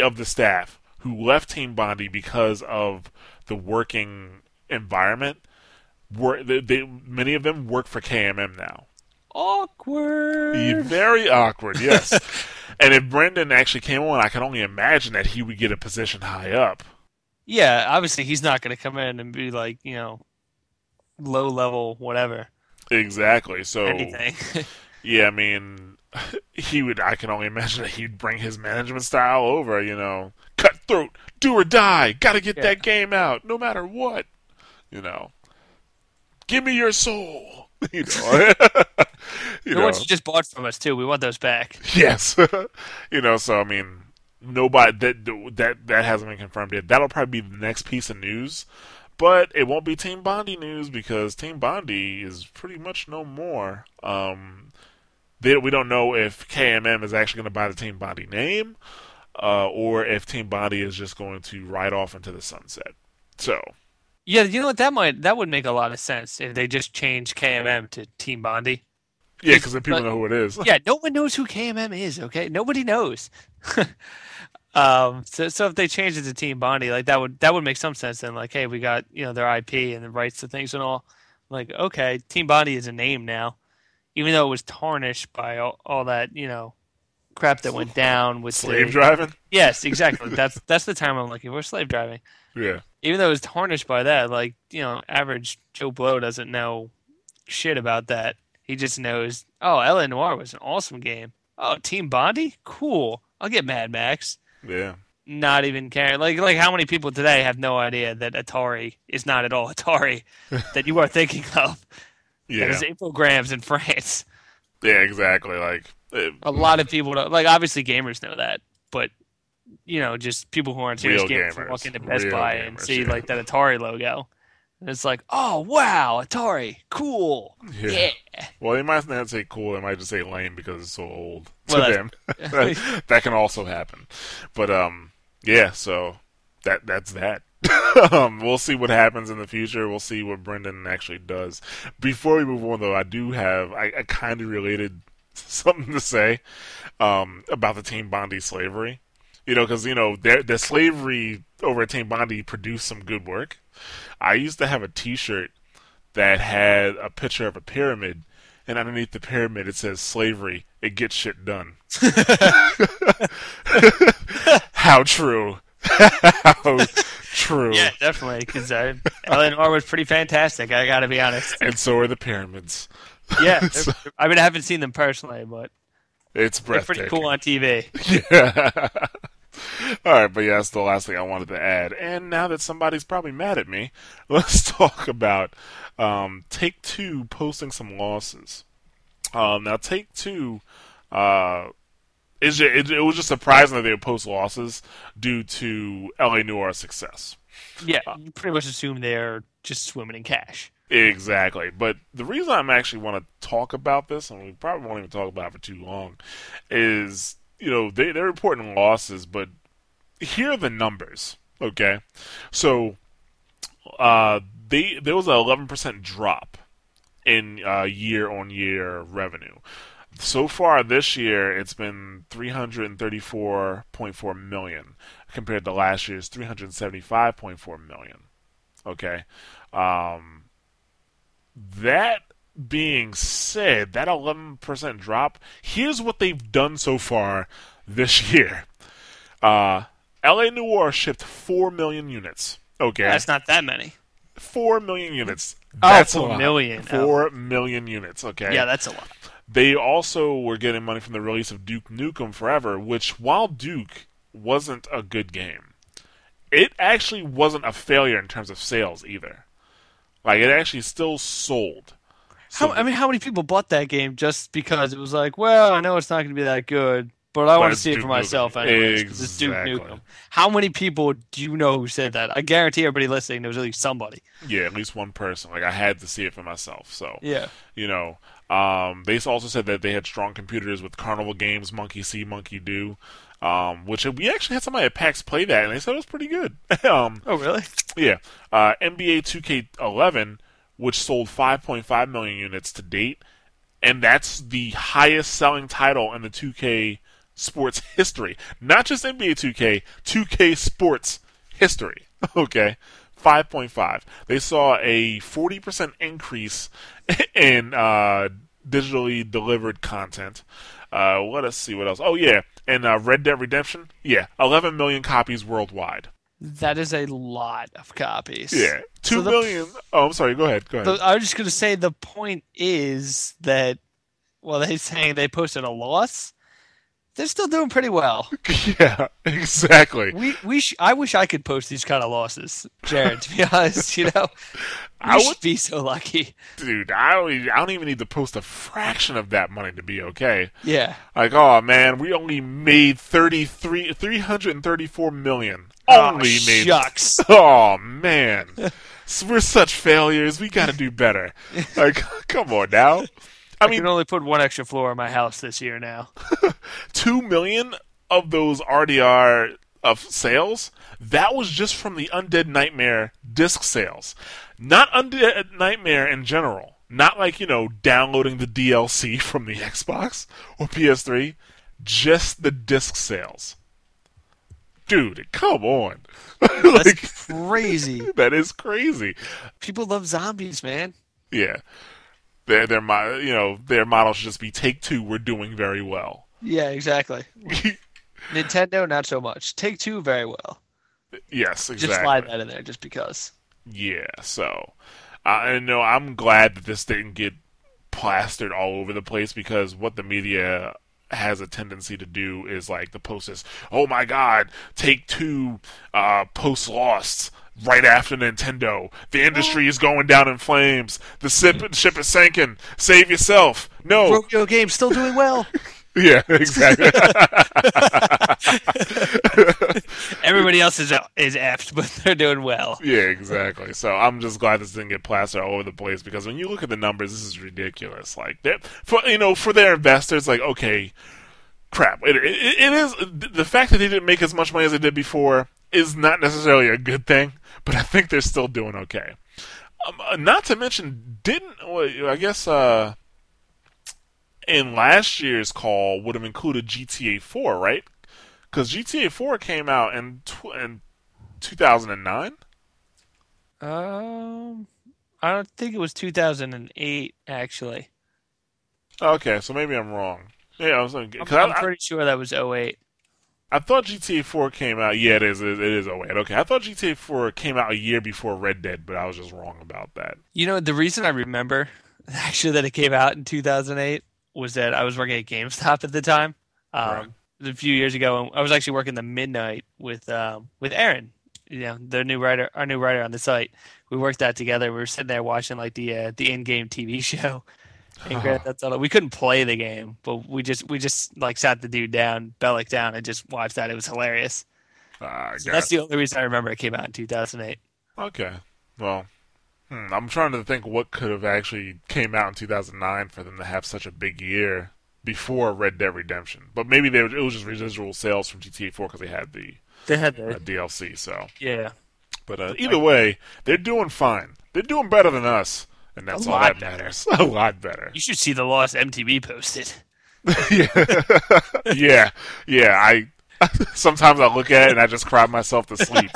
of the staff who left Team Bondi because of the working environment, many of them work for KMM now. Awkward. Very awkward, yes. And if Brendan actually came on, I can only imagine that he would get a position high up. Yeah, obviously he's not going to come in and be like, you know, low level whatever. Exactly. So anything. Yeah, I mean, I can only imagine that he'd bring his management style over, you know. Cutthroat, do or die, gotta get that game out, no matter what. You know. Give me your soul. You know. The ones you just bought from us too, we want those back. Yes. You know, so I mean, nobody that hasn't been confirmed yet. That'll probably be the next piece of news. But it won't be Team Bondi news because Team Bondi is pretty much no more. We don't know if KMM is actually going to buy the Team Bondi name or if Team Bondi is just going to ride off into the sunset. So, yeah, you know what? That would make a lot of sense if they just change KMM to Team Bondi. Yeah, because then people know who it is. Yeah, no one knows who KMM is, okay? Nobody knows. So if they change it to Team Bondi, like that would make some sense then. Like, hey, we got, you know, their IP and the rights to things and all. Like, okay, Team Bondi is a name now. Even though it was tarnished by all that, you know, crap that went down with slave driving. Yes, exactly. That's the term I'm looking for. Slave driving. Yeah. Even though it was tarnished by that, like, you know, average Joe Blow doesn't know shit about that. He just knows, oh, L.A. Noire was an awesome game. Oh, Team Bondi, cool. I'll get Mad Max. Yeah. Not even caring. Like how many people today have no idea that Atari is not at all Atari that you are thinking of? Yeah, there's 8 programs in France. Yeah, exactly. Like a lot of people don't, like, obviously gamers know that, but you know, just people who aren't serious gamers walk into Best Buy and see like that Atari logo. And it's like, oh wow, Atari, cool. Yeah. Well, they might not say cool; they might just say lame because it's so old to them. That can also happen. But yeah. So that's that. We'll see what happens in the future. We'll see what Brendan actually does. Before we move on, though, I do have I kind of related something to say about the Team Bondi slavery. You know, because you know their slavery over at Team Bondi produced some good work. I used to have a T-shirt that had a picture of a pyramid, and underneath the pyramid it says "Slavery. It gets shit done." How true! How true! Yeah, definitely. Because LNR was pretty fantastic. I got to be honest. And so are the pyramids. Yeah, so, I mean, I haven't seen them personally, but they're pretty cool on TV. Yeah. All right, but yeah, that's the last thing I wanted to add. And now that somebody's probably mad at me, let's talk about Take-Two posting some losses. Now, Take-Two, it was just surprising that they would post losses due to L.A. Noire's success. Yeah, you pretty much assume they're just swimming in cash. Exactly. But the reason I actually want to talk about this, and we probably won't even talk about it for too long, is... You know, they're reporting losses, but here are the numbers, okay? So, there was an 11% drop in year-on-year revenue. So far this year, it's been $334.4 million compared to last year's $375.4 million, okay? That being said, that 11% drop, here's what they've done so far this year. L.A. Noire shipped 4 million units. Okay. That's not that many. 4 million units. That's a lot. 4 million units, okay. Yeah, that's a lot. They also were getting money from the release of Duke Nukem Forever, which, while Duke wasn't a good game, it actually wasn't a failure in terms of sales either. Like, it actually still sold. So, how many people bought that game just because it was like, well, I know it's not going to be that good, but I want to see it for myself anyways, because it's Duke Nukem. How many people do you know who said that? I guarantee everybody listening, there was at least somebody. Yeah, at least one person. Like, I had to see it for myself. So, yeah. You know, they also said that they had strong computers with Carnival Games, Monkey See, Monkey Do, which we actually had somebody at PAX play that, and they said it was pretty good. Oh, really? Yeah. NBA 2K11... which sold 5.5 million units to date, and that's the highest-selling title in the 2K sports history. Not just NBA 2K, 2K sports history. Okay, 5.5. They saw a 40% increase in digitally delivered content. Let's see what else. Oh, yeah, and Red Dead Redemption, 11 million copies worldwide. That is a lot of copies. Yeah. 2 million. Oh, I'm sorry. Go ahead. I was just going to say the point is that, well, they're saying they posted a loss. They're still doing pretty well. Yeah, exactly. I wish I could post these kind of losses, Jared, to be honest. You know, I would be so lucky. Dude, I don't even need to post a fraction of that money to be okay. Yeah. Like, oh, man, we only made $334 million. Shucks. Oh, man. We're such failures. We got to do better. Like, come on now. I can only put one extra floor in my house this year now. 2 million of those RDR of sales, that was just from the Undead Nightmare disc sales. Not Undead Nightmare in general. Not like, you know, downloading the DLC from the Xbox or PS3. Just the disc sales. Dude, come on. Like, that's crazy. That is crazy. People love zombies, man. Yeah. Their model should just be Take-Two, we're doing very well. Yeah, exactly. Nintendo, not so much. Take-Two, very well. Yes, exactly. Just slide that in there just because. Yeah, so. I'm glad that this didn't get plastered all over the place, because what the media has a tendency to do is, like, the post is, oh my god, Take-Two, post-lost. right after Nintendo. The industry is going down in flames. The ship is sinking. Save yourself. No. Rogue Games still doing well. Yeah, exactly. Everybody else is effed, but they're doing well. Yeah, exactly. So I'm just glad this didn't get plastered all over the place, because when you look at the numbers, this is ridiculous. Like that, for their investors, like, okay, crap. It is the fact that they didn't make as much money as they did before is not necessarily a good thing, but I think they're still doing okay. Not to mention, in last year's call would have included GTA 4, right? Because GTA 4 came out in 2009? I don't think it was 2008, actually. Okay, so maybe I'm wrong. Yeah, I'm pretty sure that was 2008. I thought GTA 4 came out... Yeah, it is 2008. Okay, I thought GTA 4 came out a year before Red Dead, but I was just wrong about that. You know, the reason I remember, actually, that it came out in 2008... was that I was working at GameStop at the time, a few years ago, and I was actually working the midnight with Aaron, our new writer on the site. We worked that together. We were sitting there watching like the in-game TV show. And that's all. We couldn't play the game, but we just like sat the dude down, Bellick down, and just watched that. It was hilarious. So that's the only reason I remember it came out in 2008. Okay, well. I'm trying to think what could have actually came out in 2009 for them to have such a big year before Red Dead Redemption. But maybe it was just residual sales from GTA 4 because they had the DLC. So yeah. But either way, they're doing fine. They're doing better than us, and that's all that matters. A lot better. You should see the Lost MTV posted. Yeah. Sometimes I look at it and I just cry myself to sleep.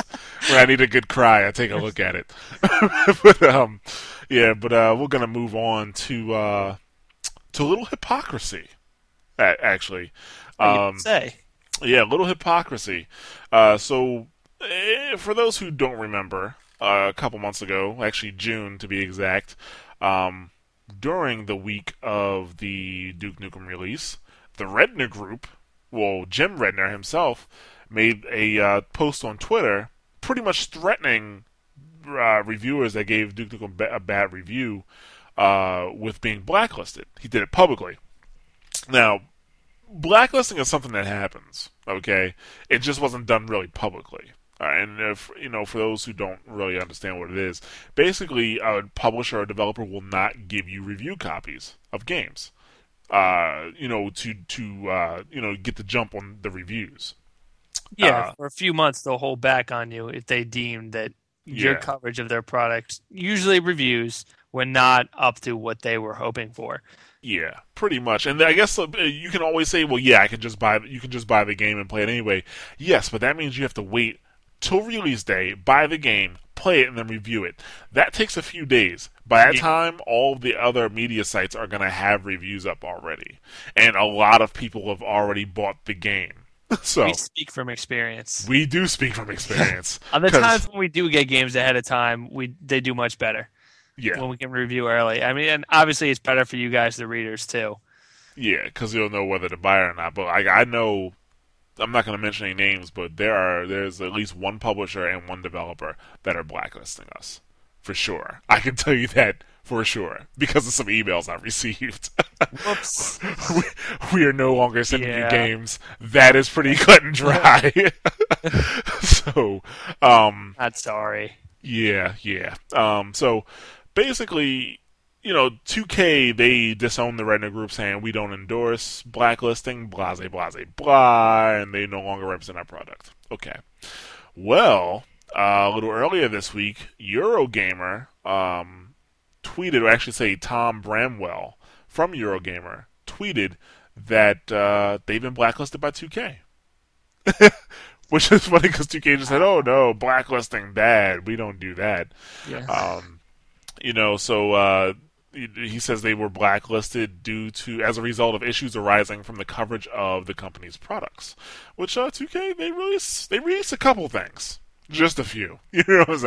When I need a good cry, I take a look at it. But we're gonna move on to a little hypocrisy. Actually, a little hypocrisy. So, for those who don't remember, a couple months ago, actually June to be exact, during the week of the Duke Nukem release, the Redner Group. Well, Jim Redner himself made a post on Twitter pretty much threatening reviewers that gave Duke Nukem a bad review with being blacklisted. He did it publicly. Now, blacklisting is something that happens, okay? It just wasn't done really publicly. All right, and if, for those who don't really understand what it is, basically a publisher or developer will not give you review copies of games. To get the jump on the reviews. Yeah, for a few months they'll hold back on you if they deem that your coverage of their products, usually reviews, were not up to what they were hoping for. Yeah, pretty much. And I guess you can always say, well, yeah, you can just buy the game and play it anyway. Yes, but that means you have to wait till release day, buy the game, play it, and then review it. That takes a few days. By that time, all the other media sites are going to have reviews up already. And a lot of people have already bought the game. So we speak from experience. We do speak from experience. On the times when we do get games ahead of time, they do much better. Yeah. When we can review early. I mean, and obviously it's better for you guys, the readers, too. Yeah, because you'll know whether to buy it or not. But I know... I'm not going to mention any names, but there's at least one publisher and one developer that are blacklisting us, for sure. I can tell you that for sure because of some emails I received. Whoops. We are no longer sending you games. That is pretty cut and dry. So, I'm sorry. Yeah. So basically, 2K, they disowned the Redner Group saying we don't endorse blacklisting, blase, blase, blah, and they no longer represent our product. Okay. Well, a little earlier this week, Eurogamer tweeted, or actually say Tom Bramwell from Eurogamer tweeted that they've been blacklisted by 2K. Which is funny because 2K just said, oh no, blacklisting, bad, we don't do that. Yeah. He says they were blacklisted as a result of issues arising from the coverage of the company's products. Which 2K, they released a couple things, just a few. You know what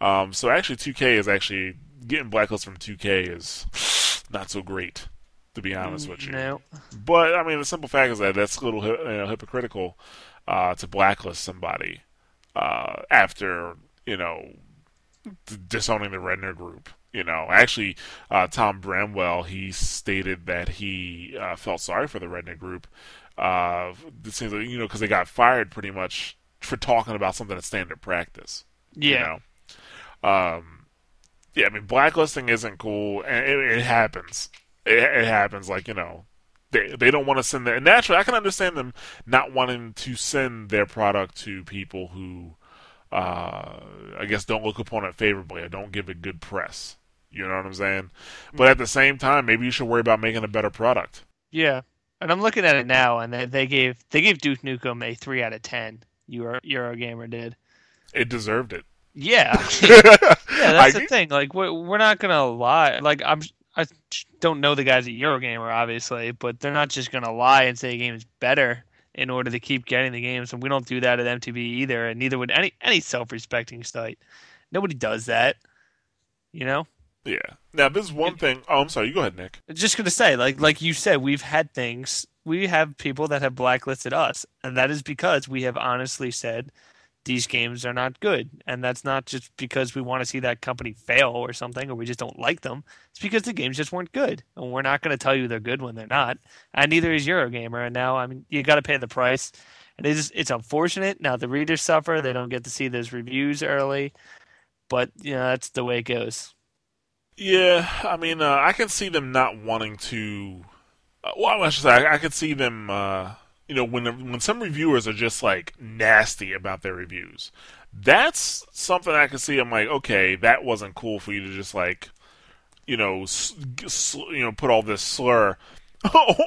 I'm saying? So actually, 2K is actually getting blacklisted from 2K is not so great, to be honest with you. No. But I mean, the simple fact is that that's a little hypocritical to blacklist somebody after you know, disowning the Redner Group. You know, actually, Tom Bramwell, he stated that he felt sorry for the Redner Group. It seems like, you know, because they got fired pretty much for talking about something that's standard practice. Yeah. You know? Yeah, I mean, blacklisting isn't cool, and it happens. It happens, like, you know, they don't want to send their... And naturally, I can understand them not wanting to send their product to people who, I guess, don't look upon it favorably or don't give it good press. You know what I'm saying? But at the same time, maybe you should worry about making a better product. Yeah. And I'm looking at it now, and they gave Duke Nukem a 3 out of 10. Eurogamer did. It deserved it. Yeah. Yeah, that's the thing. Like, we're not gonna lie. Like, I don't know the guys at Eurogamer, obviously, but they're not just gonna lie and say a game is better in order to keep getting the games. And we don't do that at MTB either, and neither would any self-respecting site. Nobody does that. You know. Yeah. Now, this is one thing. Oh, I'm sorry. You go ahead, Nick. Just going to say, like you said, we've had things. We have people that have blacklisted us, and that is because we have honestly said these games are not good, and that's not just because we want to see that company fail or something, or we just don't like them. It's because the games just weren't good, and we're not going to tell you they're good when they're not, and neither is Eurogamer. And now, I mean, you got to pay the price, and it's unfortunate. Now the readers suffer; they don't get to see those reviews early, but you know that's the way it goes. Yeah, I mean, I can see them not wanting to... well, I should say, I can see them, you know, when some reviewers are just, like, nasty about their reviews. That's something I can see. I'm like, okay, that wasn't cool for you to just, like, you know, put all this slur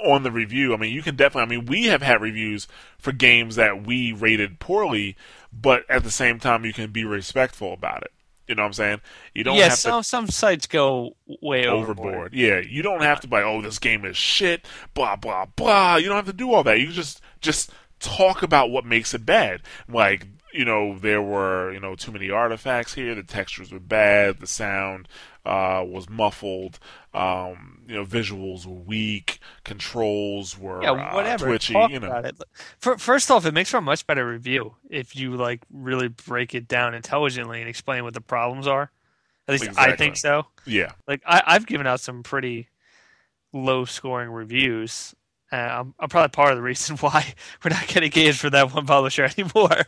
on the review. I mean, you can definitely... I mean, we have had reviews for games that we rated poorly, but at the same time, you can be respectful about it. You know what I'm saying? You don't have to... Yeah, some sites go way overboard. Yeah, you don't have to be like, oh, this game is shit, blah, blah, blah. You don't have to do all that. You just talk about what makes it bad. Like, you know, there were, you know, too many artifacts here, the textures were bad, the sound was muffled, you know, visuals were weak, controls were twitchy. Talk you know. About it. First off, it makes for a much better review if you like really break it down intelligently and explain what the problems are. At least exactly. I think so. Yeah. Like I've given out some pretty low scoring reviews. I'm probably part of the reason why we're not getting games for that one publisher anymore.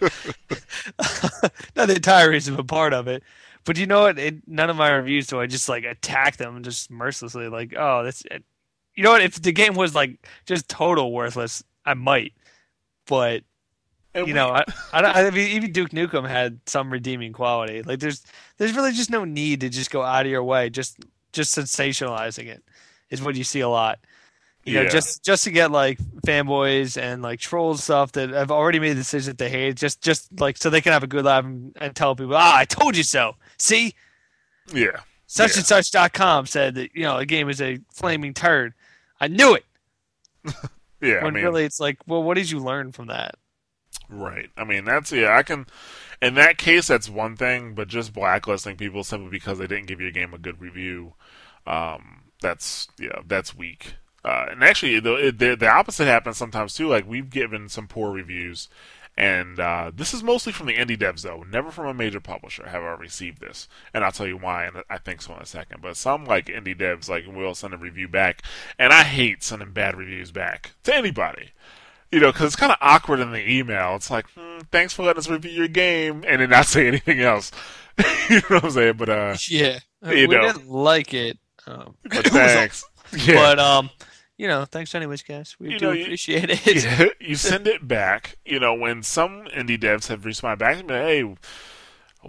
Not the entire reason, but part of it. But you know what? None of my reviews do I just like attack them just mercilessly. Like, oh, that's it. You know what? If the game was like just total worthless, I might. But you know, I mean, even Duke Nukem had some redeeming quality. Like, there's really just no need to just go out of your way. Just sensationalizing it is what you see a lot. You know, just to get like fanboys and like trolls stuff that have already made the decision that they hate, just like so they can have a good laugh and tell people, I told you so. See? Yeah. Such and such.com said that, you know, a game is a flaming turd. I knew it. Yeah. When I mean, really it's like, well, what did you learn from that? Right. I mean, that's, yeah, I can, in that case, that's one thing, but just blacklisting people simply because they didn't give your game a good review, that's weak. And actually, the opposite happens sometimes too. Like, we've given some poor reviews. And this is mostly from the indie devs, though. Never from a major publisher have I received this. And I'll tell you why, and I think so in a second. But some, like, indie devs, like, will send a review back. And I hate sending bad reviews back to anybody. You know, because it's kind of awkward in the email. It's like, thanks for letting us review your game, and then not say anything else. You know what I'm saying? But, yeah. We didn't like it. But thanks. Yeah. But, you know, thanks anyways, guys. We appreciate it. Yeah, you send it back. You know, when some indie devs have responded back to me, hey, oh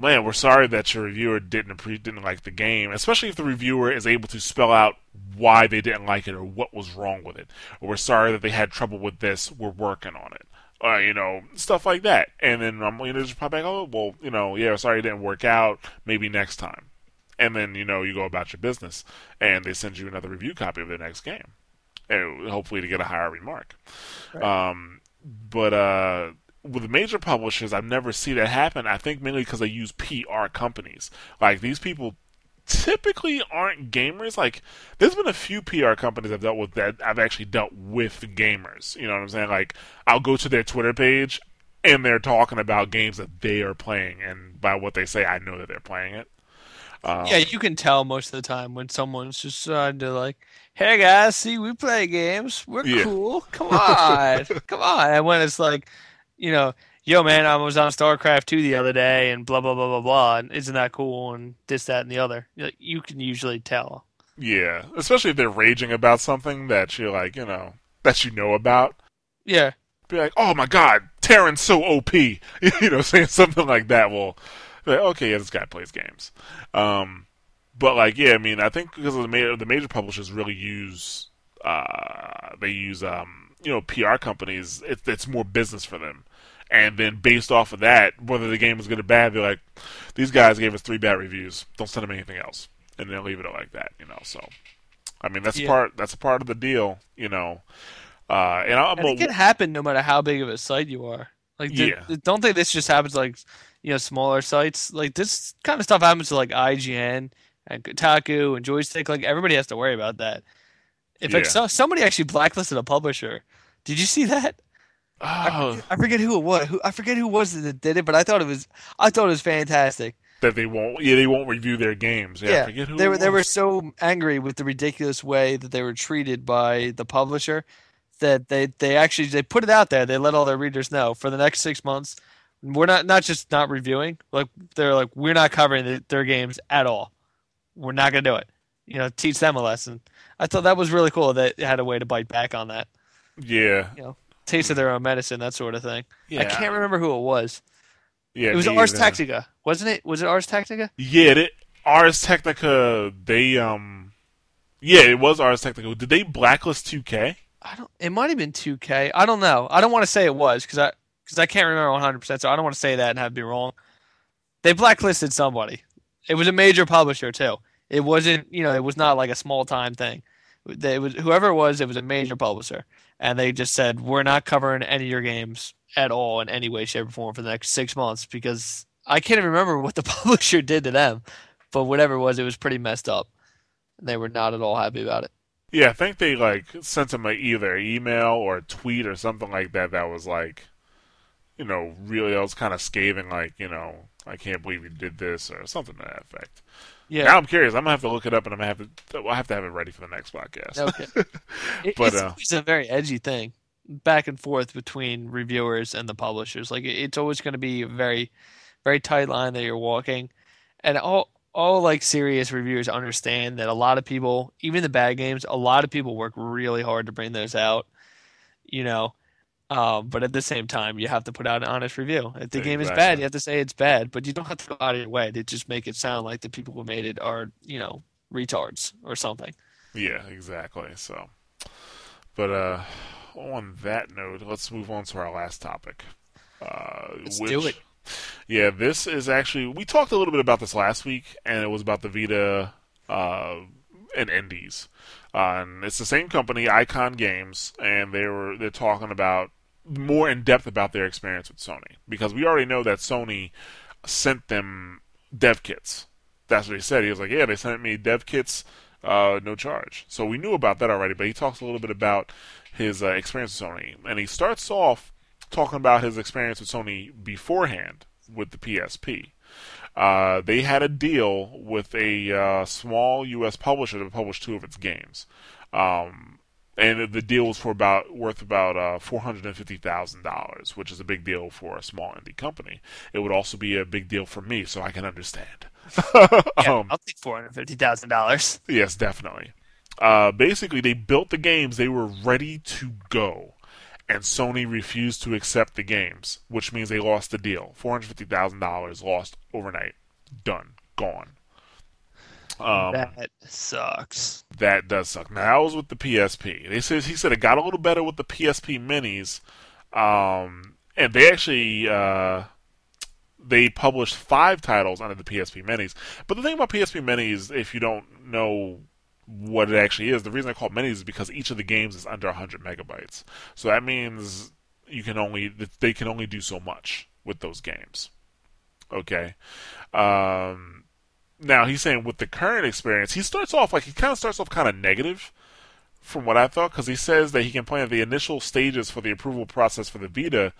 man, we're sorry that your reviewer didn't like the game, especially if the reviewer is able to spell out why they didn't like it or what was wrong with it. Or we're sorry that they had trouble with this. We're working on it. You know, stuff like that. And then I'm just probably like, oh, well, you know, yeah, sorry it didn't work out. Maybe next time. And then, you know, you go about your business, and they send you another review copy of their next game. And hopefully to get a higher remark. Right. But with major publishers, I've never seen that happen. I think mainly because they use PR companies. Like, these people typically aren't gamers. Like, there's been a few PR companies I've dealt with that I've actually dealt with gamers. You know what I'm saying? Like, I'll go to their Twitter page, and they're talking about games that they are playing, and by what they say, I know that they're playing it. Yeah, you can tell most of the time when someone's just trying to like, hey guys, see, we play games. We're cool. Come on. Come on. And when it's like, you know, yo man, I was on StarCraft 2 the other day and blah, blah, blah, blah, blah. And isn't that cool? And this, that, and the other. You can usually tell. Yeah. Especially if they're raging about something that you're like, you know, that you know about. Yeah. Be like, oh my God, Terran's so OP. You know, saying something like that will... Like, okay, yeah, this guy plays games, but like, yeah, I mean, I think because of the major publishers really use you know, PR companies. It's more business for them, and then based off of that, whether the game is good or bad, they're like, these guys gave us 3 bad reviews. Don't send them anything else, and they'll leave it like that, you know. So, I mean, that's that's a part of the deal, you know. And I think it happen no matter how big of a site you are. Like, don't think this just happens like. You know, smaller sites like this kind of stuff happens to like IGN and Kotaku and Joystick. Like everybody has to worry about that. If somebody actually blacklisted a publisher, did you see that? Oh. I forget who it was. I forget who was it that did it, but I thought it was fantastic. That they won't review their games. Yeah, I forget who they were. They were so angry with the ridiculous way that they were treated by the publisher that they actually put it out there. They let all their readers know for the next 6 months. We're not just not reviewing. Like they're like, we're not covering their games at all. We're not gonna do it. You know, teach them a lesson. I thought that was really cool that it had a way to bite back on that. Yeah. You know, taste of their own medicine, that sort of thing. Yeah. I can't remember who it was. Yeah, it was Ars Technica, wasn't it? Was it Ars Technica? Yeah, Ars Technica. They it was Ars Technica. Did they blacklist 2K? It might have been 2K. I don't know. I don't want to say it was because I can't remember 100%, so I don't want to say that and have it be wrong. They blacklisted somebody. It was a major publisher, too. It wasn't, you know, it was not like a small-time thing. Whoever it was a major publisher. And they just said, we're not covering any of your games at all in any way, shape, or form for the next 6 months because I can't even remember what the publisher did to them. But whatever it was pretty messed up. And they were not at all happy about it. Yeah, I think they, like, sent them either an email or a tweet or something like that was like... You know, really, I was kind of scathing, like, you know, I can't believe you did this or something to that effect. Yeah. Now I'm curious. I'm gonna have to look it up, and I'm gonna have to have it ready for the next podcast. Okay. But it's a very edgy thing, back and forth between reviewers and the publishers. Like it's always going to be a very, very tight line that you're walking, and all like serious reviewers understand that a lot of people, even the bad games, a lot of people work really hard to bring those out. You know. But at the same time, you have to put out an honest review. If the game is bad, you have to say it's bad, but you don't have to go out of your way to just make it sound like the people who made it are, you know, retards or something. Yeah, exactly. So, but on that note, let's move on to our last topic. Let's do it. Yeah, this is actually... We talked a little bit about this last week, and it was about the Vita and Indies. And it's the same company, Icon Games, and they're talking about... more in depth about their experience with Sony, because we already know that Sony sent them dev kits. That's what he said. He was like, yeah, they sent me dev kits, no charge. So we knew about that already, but he talks a little bit about his experience with Sony. And he starts off talking about his experience with Sony beforehand with the PSP. They had a deal with a small U.S. publisher to publish 2 of its games. And the deal was worth about $450,000, which is a big deal for a small indie company. It would also be a big deal for me, so I can understand. I'll take $450,000. Yes, definitely. Basically, they built the games. They were ready to go, and Sony refused to accept the games, which means they lost the deal. $450,000 lost overnight. Done. Gone. That sucks. That does suck. Now, that was with the PSP. He said it got a little better with the PSP Minis, and they actually they published 5 titles under the PSP Minis. But the thing about PSP Minis, if you don't know what it actually is, the reason I call it Minis is because each of the games is under 100 megabytes. So that means they can only do so much with those games. Okay. Now, he's saying with the current experience, he starts off kind of negative from what I thought, because he says that he complained that the initial stages for the approval process for the Vita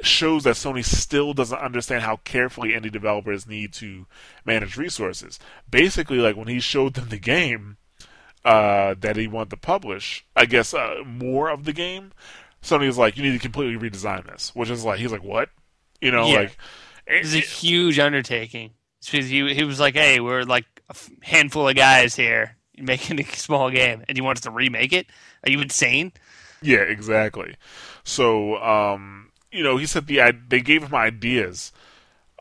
shows that Sony still doesn't understand how carefully indie developers need to manage resources. Basically, like, when he showed them the game that he wanted to publish, I guess more of the game, Sony was like, you need to completely redesign this, which is like, he's like, what? You know, yeah. Like... It's a huge undertaking. Because he was like, hey, we're like a handful of guys here making a small game, and you want us to remake it? Are you insane? Yeah, exactly. So, you know, he said they gave him ideas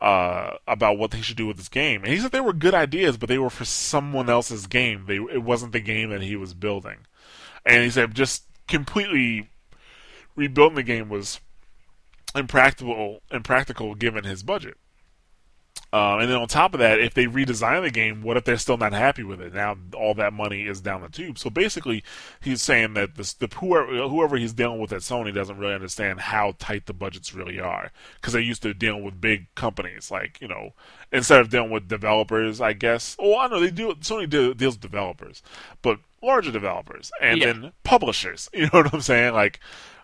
about what they should do with this game. And he said they were good ideas, but they were for someone else's game. It wasn't the game that he was building. And he said just completely rebuilding the game was impractical given his budget. And then on top of that, if they redesign the game, what if they're still not happy with it? Now all that money is down the tube. So basically, he's saying that whoever he's dealing with at Sony doesn't really understand how tight the budgets really are, because they're used to dealing with big companies, like, you know, instead of dealing with developers, I guess. Oh, I know they do. Sony deals with developers, but larger developers and then publishers. You know what I'm saying? Like,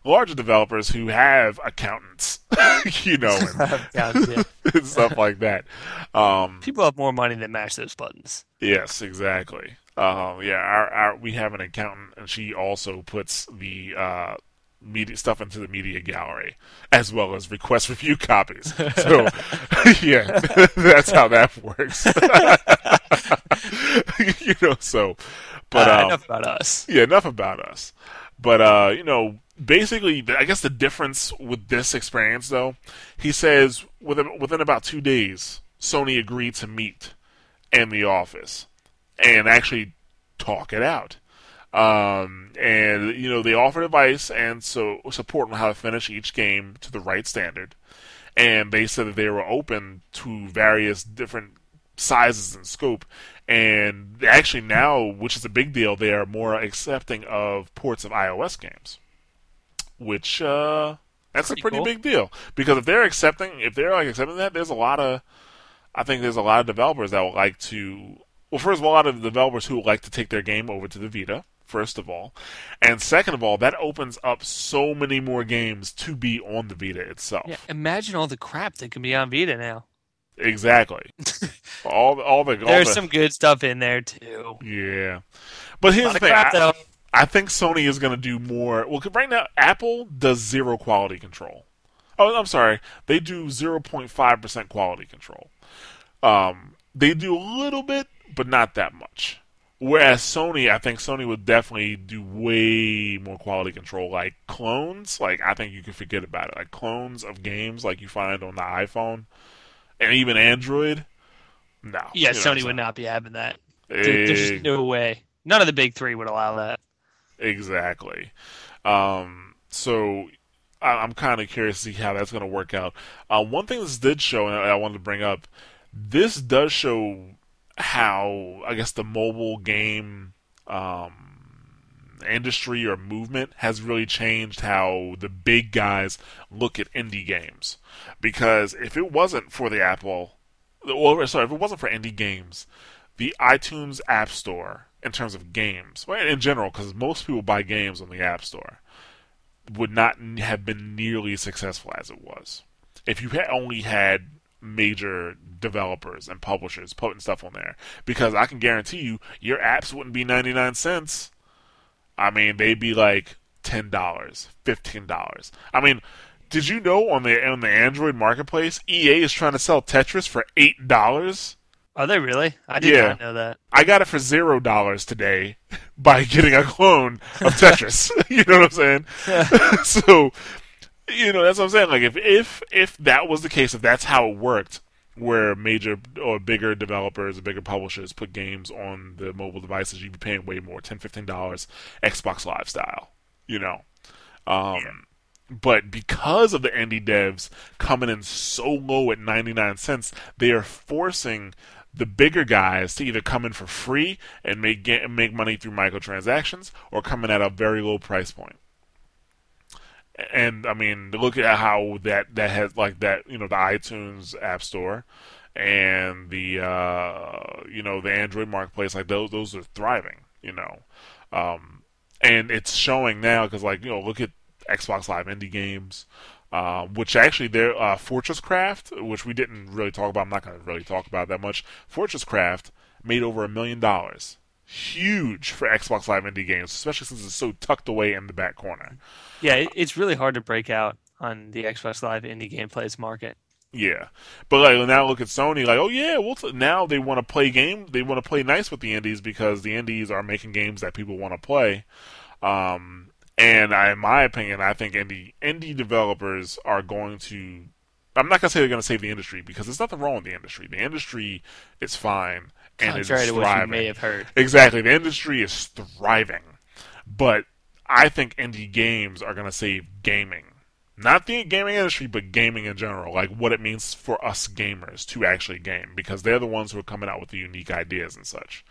larger developers who have accountants, you know, and stuff like that. People have more money that mash those buttons. Yes, exactly. We have an accountant, and she also puts the media stuff into the media gallery, as well as request review copies. So, yeah, that's how that works. You know, so... But enough about us. Yeah, enough about us. But, you know... Basically, I guess the difference with this experience, though, he says within about 2 days, Sony agreed to meet in the office and actually talk it out. And, you know, they offered advice and so support on how to finish each game to the right standard. And they said that they were open to various different sizes and scope. And actually now, which is a big deal, they are more accepting of ports of iOS games. Which that's pretty cool. Big deal, because if they're accepting that, there's a lot of developers that would like to. Well, first of all, a lot of developers who would like to take their game over to the Vita. First of all, and second of all, that opens up so many more games to be on the Vita itself. Yeah, imagine all the crap that can be on Vita now. Exactly. There's some good stuff in there too. Yeah, but here's the thing. I think Sony is going to do more... Well, right now, Apple does zero quality control. Oh, I'm sorry. They do 0.5% quality control. They do a little bit, but not that much. Whereas Sony, I think Sony would definitely do way more quality control. Like clones, like I think you can forget about it. Like clones of games like you find on the iPhone and even Android. No. Yeah, Sony would not be having that. There's just no way. None of the big three would allow that. Exactly. So I'm kind of curious to see how that's going to work out. One thing this did show, and I wanted to bring up, this does show how, I guess, the mobile game industry or movement has really changed how the big guys look at indie games. Because if it wasn't for indie games, the iTunes App Store... in terms of games, well, in general, because most people buy games on the App Store, would not have been nearly successful as it was. If you had only had major developers and publishers putting stuff on there, because I can guarantee you, your apps wouldn't be 99 cents. I mean, they'd be like $10, $15. I mean, did you know on the Android marketplace, EA is trying to sell Tetris for $8? Are they really? I did not know that. I got it for $0 today by getting a clone of Tetris. You know what I'm saying? Yeah. So, you know, that's what I'm saying. Like, if that was the case, if that's how it worked, where major or bigger developers or bigger publishers put games on the mobile devices, you'd be paying way more, $10, $15, Xbox Live style, you know? But because of the indie devs coming in so low at 99 cents, they are forcing... the bigger guys to either come in for free and make money through microtransactions, or come in at a very low price point. And I mean, look at how that has, like, that, you know, the iTunes App Store and the you know, the Android marketplace, like those are thriving, you know, and it's showing now because, like, you know, look at Xbox Live indie games. which actually there Fortress Craft, which we didn't really talk about. I'm not going to really talk about it that much. Fortress Craft made over $1 million. Huge for Xbox Live indie games, especially since it's so tucked away in the back corner. Yeah, it's really hard to break out on the Xbox Live indie gameplays market. Yeah, but like now look at Sony. Like, oh yeah, now they want to play game. They want to play nice with the indies because the indies are making games that people want to play. And in my opinion, I think indie developers are going to. I'm not gonna say they're gonna save the industry because there's nothing wrong with the industry. The industry is fine and is thriving. Contrary to what you may have heard. Exactly, the industry is thriving, but I think indie games are gonna save gaming. Not the gaming industry, but gaming in general, like what it means for us gamers to actually game, because they're the ones who are coming out with the unique ideas and such.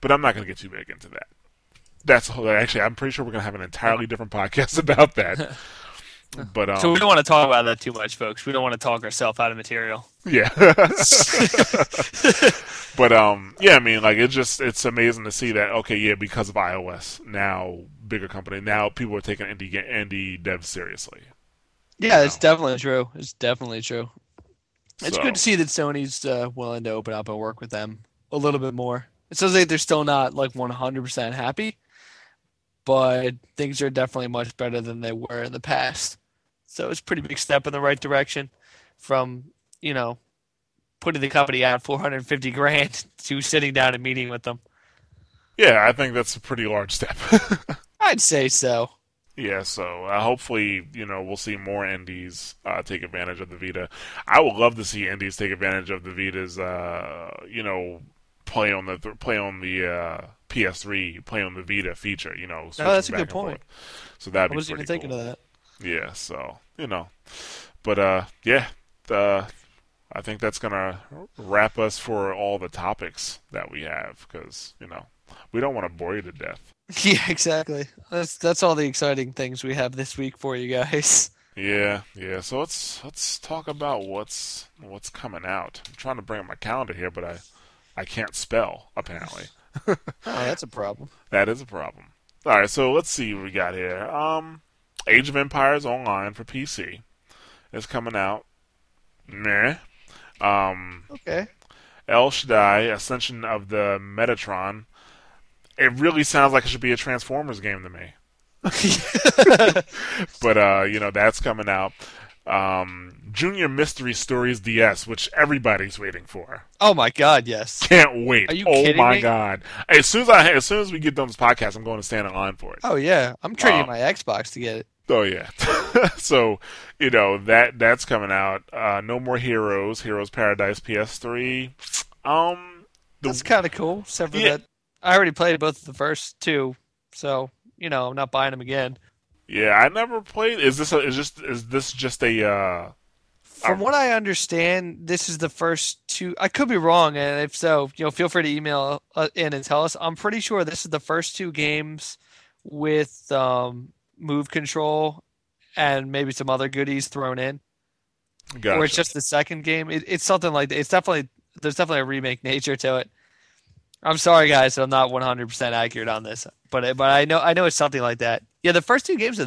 But I'm not going to get too big into that. Actually, I'm pretty sure we're going to have an entirely different podcast about that. But so we don't want to talk about that too much, folks. We don't want to talk ourselves out of material. Yeah. But yeah, I mean, like it's amazing to see that. Okay, yeah, because of iOS now, bigger company now, people are taking indie devs seriously. Yeah, it's definitely true. It's definitely true. It's good to see that Sony's willing to open up and work with them a little bit more. It sounds like they're still not like 100% happy, but things are definitely much better than they were in the past. So it's a pretty big step in the right direction from, you know, putting the company out $450,000 to sitting down and meeting with them. Yeah, I think that's a pretty large step. I'd say so. Yeah, so hopefully, you know, we'll see more indies take advantage of the Vita. I would love to see indies take advantage of the Vita's, you know, play on the PS3, play on the Vita feature. You know, oh, that's a good point. So that'd be pretty cool. I wasn't even thinking of that. Yeah, so you know, but yeah, I think that's gonna wrap us for all the topics that we have because you know we don't want to bore you to death. Yeah, exactly. That's all the exciting things we have this week for you guys. Yeah. So let's talk about what's coming out. I'm trying to bring up my calendar here, but I can't spell apparently. Oh, that's a problem. That is a problem. All right, so let's see what we got here. Age of Empires Online for PC is coming out. Meh. Okay. El Shaddai: Ascension of the Metatron. It really sounds like it should be a Transformers game to me. But, you know, that's coming out. Junior Mystery Stories DS, which everybody's waiting for. Oh, my God, yes. Can't wait. Are you kidding me? Oh, my God. As soon as we get done with this podcast, I'm going to stand in line for it. Oh, yeah. I'm trading my Xbox to get it. Oh, yeah. So, you know, that's coming out. No More Heroes, Heroes Paradise PS3. That's kind of cool, except for that. I already played both of the first two, so you know I'm not buying them again. Yeah, I never played. Is this just a? From what I understand, this is the first two. I could be wrong, and if so, you know, feel free to email in and tell us. I'm pretty sure this is the first two games with move control and maybe some other goodies thrown in. Gotcha. Or it's just the second game. It's something like that. There's definitely a remake nature to it. I'm sorry, guys, I'm not 100% accurate on this, but I know it's something like that. Yeah, the first two games though,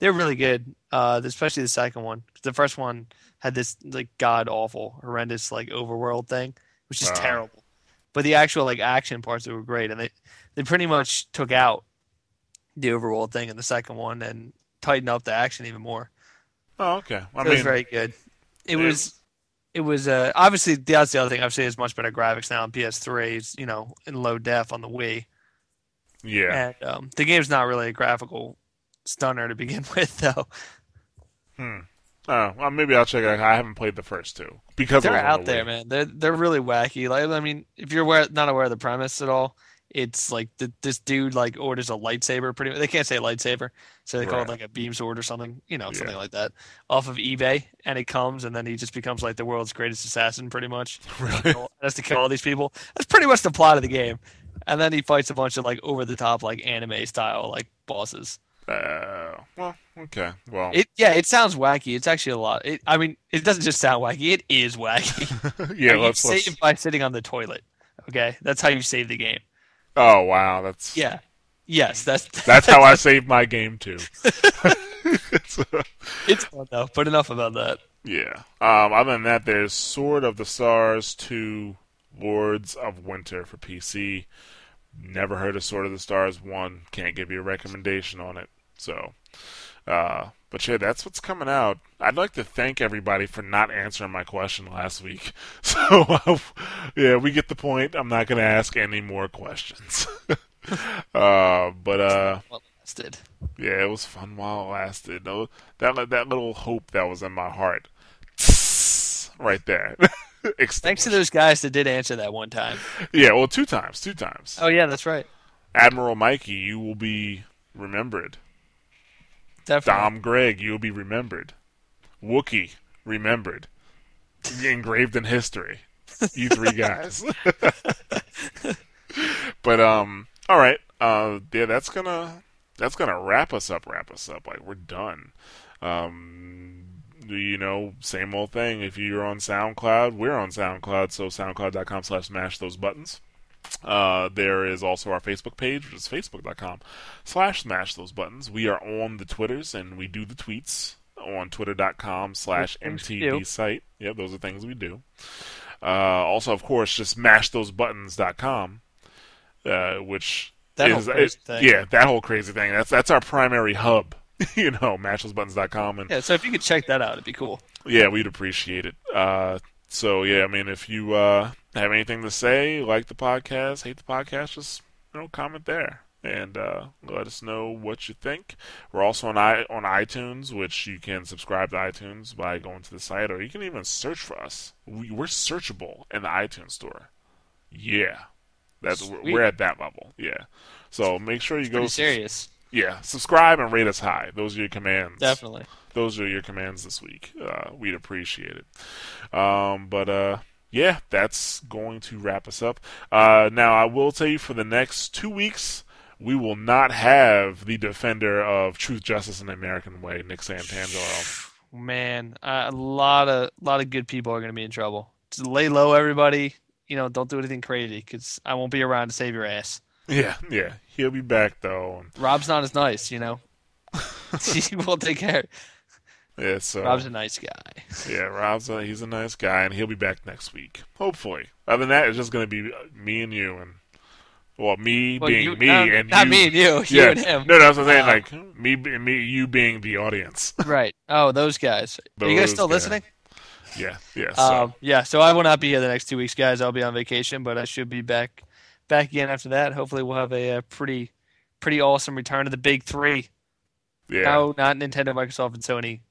they're really good, especially the second one. The first one had this like god awful, horrendous like overworld thing, which is terrible. But the actual like action parts were great, and they pretty much took out the overworld thing in the second one and tightened up the action even more. Oh, okay. It was very good. It was obviously that's the other thing I've seen is much better graphics now on PS3. It's, you know, in low def on the Wii. Yeah, and the game's not really a graphical stunner to begin with, though. Oh, well, maybe I'll check it out. I haven't played the first two because they're out there, man. They're really wacky. Like, I mean, if you're not aware of the premise at all, it's like this dude like orders a lightsaber. Pretty much, they can't say lightsaber, so they call it like a beam sword or something, you know, something like that, off of eBay, and it comes, and then he just becomes like the world's greatest assassin, pretty much. Really? Has to kill all these people. That's pretty much the plot of the game, and then he fights a bunch of like over the top like anime style like bosses. Well, okay, well, it sounds wacky. It's actually a lot. I mean, it doesn't just sound wacky; it is wacky. Yeah, let's save by sitting on the toilet. Okay, that's how you save the game. Oh wow, that's Yes, that's how I saved my game too. It's fun though, but enough about that. Yeah. Other than that, there's Sword of the Stars 2 Lords of Winter for PC. Never heard of Sword of the Stars 1. Can't give you a recommendation on it. So, but yeah, that's what's coming out. I'd like to thank everybody for not answering my question last week. So, yeah, we get the point. I'm not going to ask any more questions. Well, lasted. Yeah, it was fun while it lasted. That little hope that was in my heart, right there. Thanks to those guys that did answer that one time. Yeah, well, two times. Oh yeah, that's right. Admiral Mikey, you will be remembered. Definitely. Dom Gregg, you will be remembered. Wookie, remembered. Engraved in history. You three guys. But all right, yeah, that's gonna wrap us up. Like, we're done. You know, same old thing. If you're on SoundCloud, we're on SoundCloud, so soundcloud.com/smashthosebuttons. There is also our Facebook page, which is facebook.com/smashthosebuttons. We are on the Twitters, and we do the tweets on twitter.com/mtbsite. Yeah, those are things we do. Also, of course, just smashthosebuttons.com, which is that whole crazy thing. That's our primary hub. You know, mashthosebuttons.com. And yeah, so if you could check that out, it'd be cool. Yeah, we'd appreciate it. So, yeah, I mean, if you have anything to say, like the podcast, hate the podcast, just, you know, comment there. And let us know what you think. We're also on iTunes, which you can subscribe to iTunes by going to the site, or you can even search for us. We're searchable in the iTunes store. Yeah. We're at that level. Yeah. So make sure you go... serious. Yeah, subscribe and rate us high. Those are your commands. Definitely. Those are your commands this week. We'd appreciate it. Yeah, that's going to wrap us up. Now, I will tell you, for the next 2 weeks, we will not have the defender of Truth, Justice, and the American Way, Nick Santangelo. Man, a lot of good people are going to be in trouble. Just lay low, everybody. You know, don't do anything crazy, because I won't be around to save your ass. Yeah. He'll be back, though. Rob's not as nice, you know. He will take care. Yeah, so Rob's a nice guy. Yeah, he's a nice guy, and he'll be back next week, hopefully. Other than that, it's just going to be me and you, and you and him. No, that's what I'm saying. Like me, you being the audience. Right. Oh, those guys. Are you guys still listening? Yeah. So I will not be here the next 2 weeks, guys. I'll be on vacation, but I should be back. Back again after that. Hopefully we'll have a pretty awesome return to the big three. Yeah. No, not Nintendo, Microsoft, and Sony.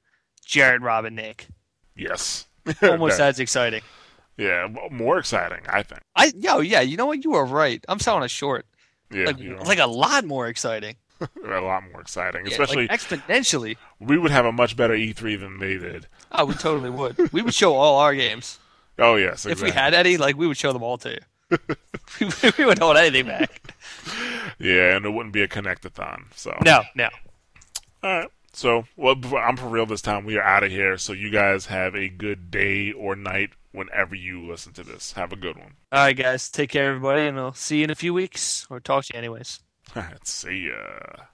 Jared, Rob, and Nick. Yes. Almost as exciting. Yeah, more exciting, I think. Yeah, you know what? You were right. I'm selling us short. Yeah. Like a lot more exciting. A lot more exciting. Yeah, especially like exponentially. We would have a much better E3 than they did. Oh, we totally would. We would show all our games. Oh, yes, exactly. If we had any, we would show them all to you. We wouldn't hold anything back. Yeah, and it wouldn't be a connect-a-thon. So. No. All right. So, I'm for real this time. We are out of here. So you guys have a good day or night whenever you listen to this. Have a good one. All right, guys. Take care, everybody, and I'll see you in a few weeks. Or talk to you anyways. All right. See ya.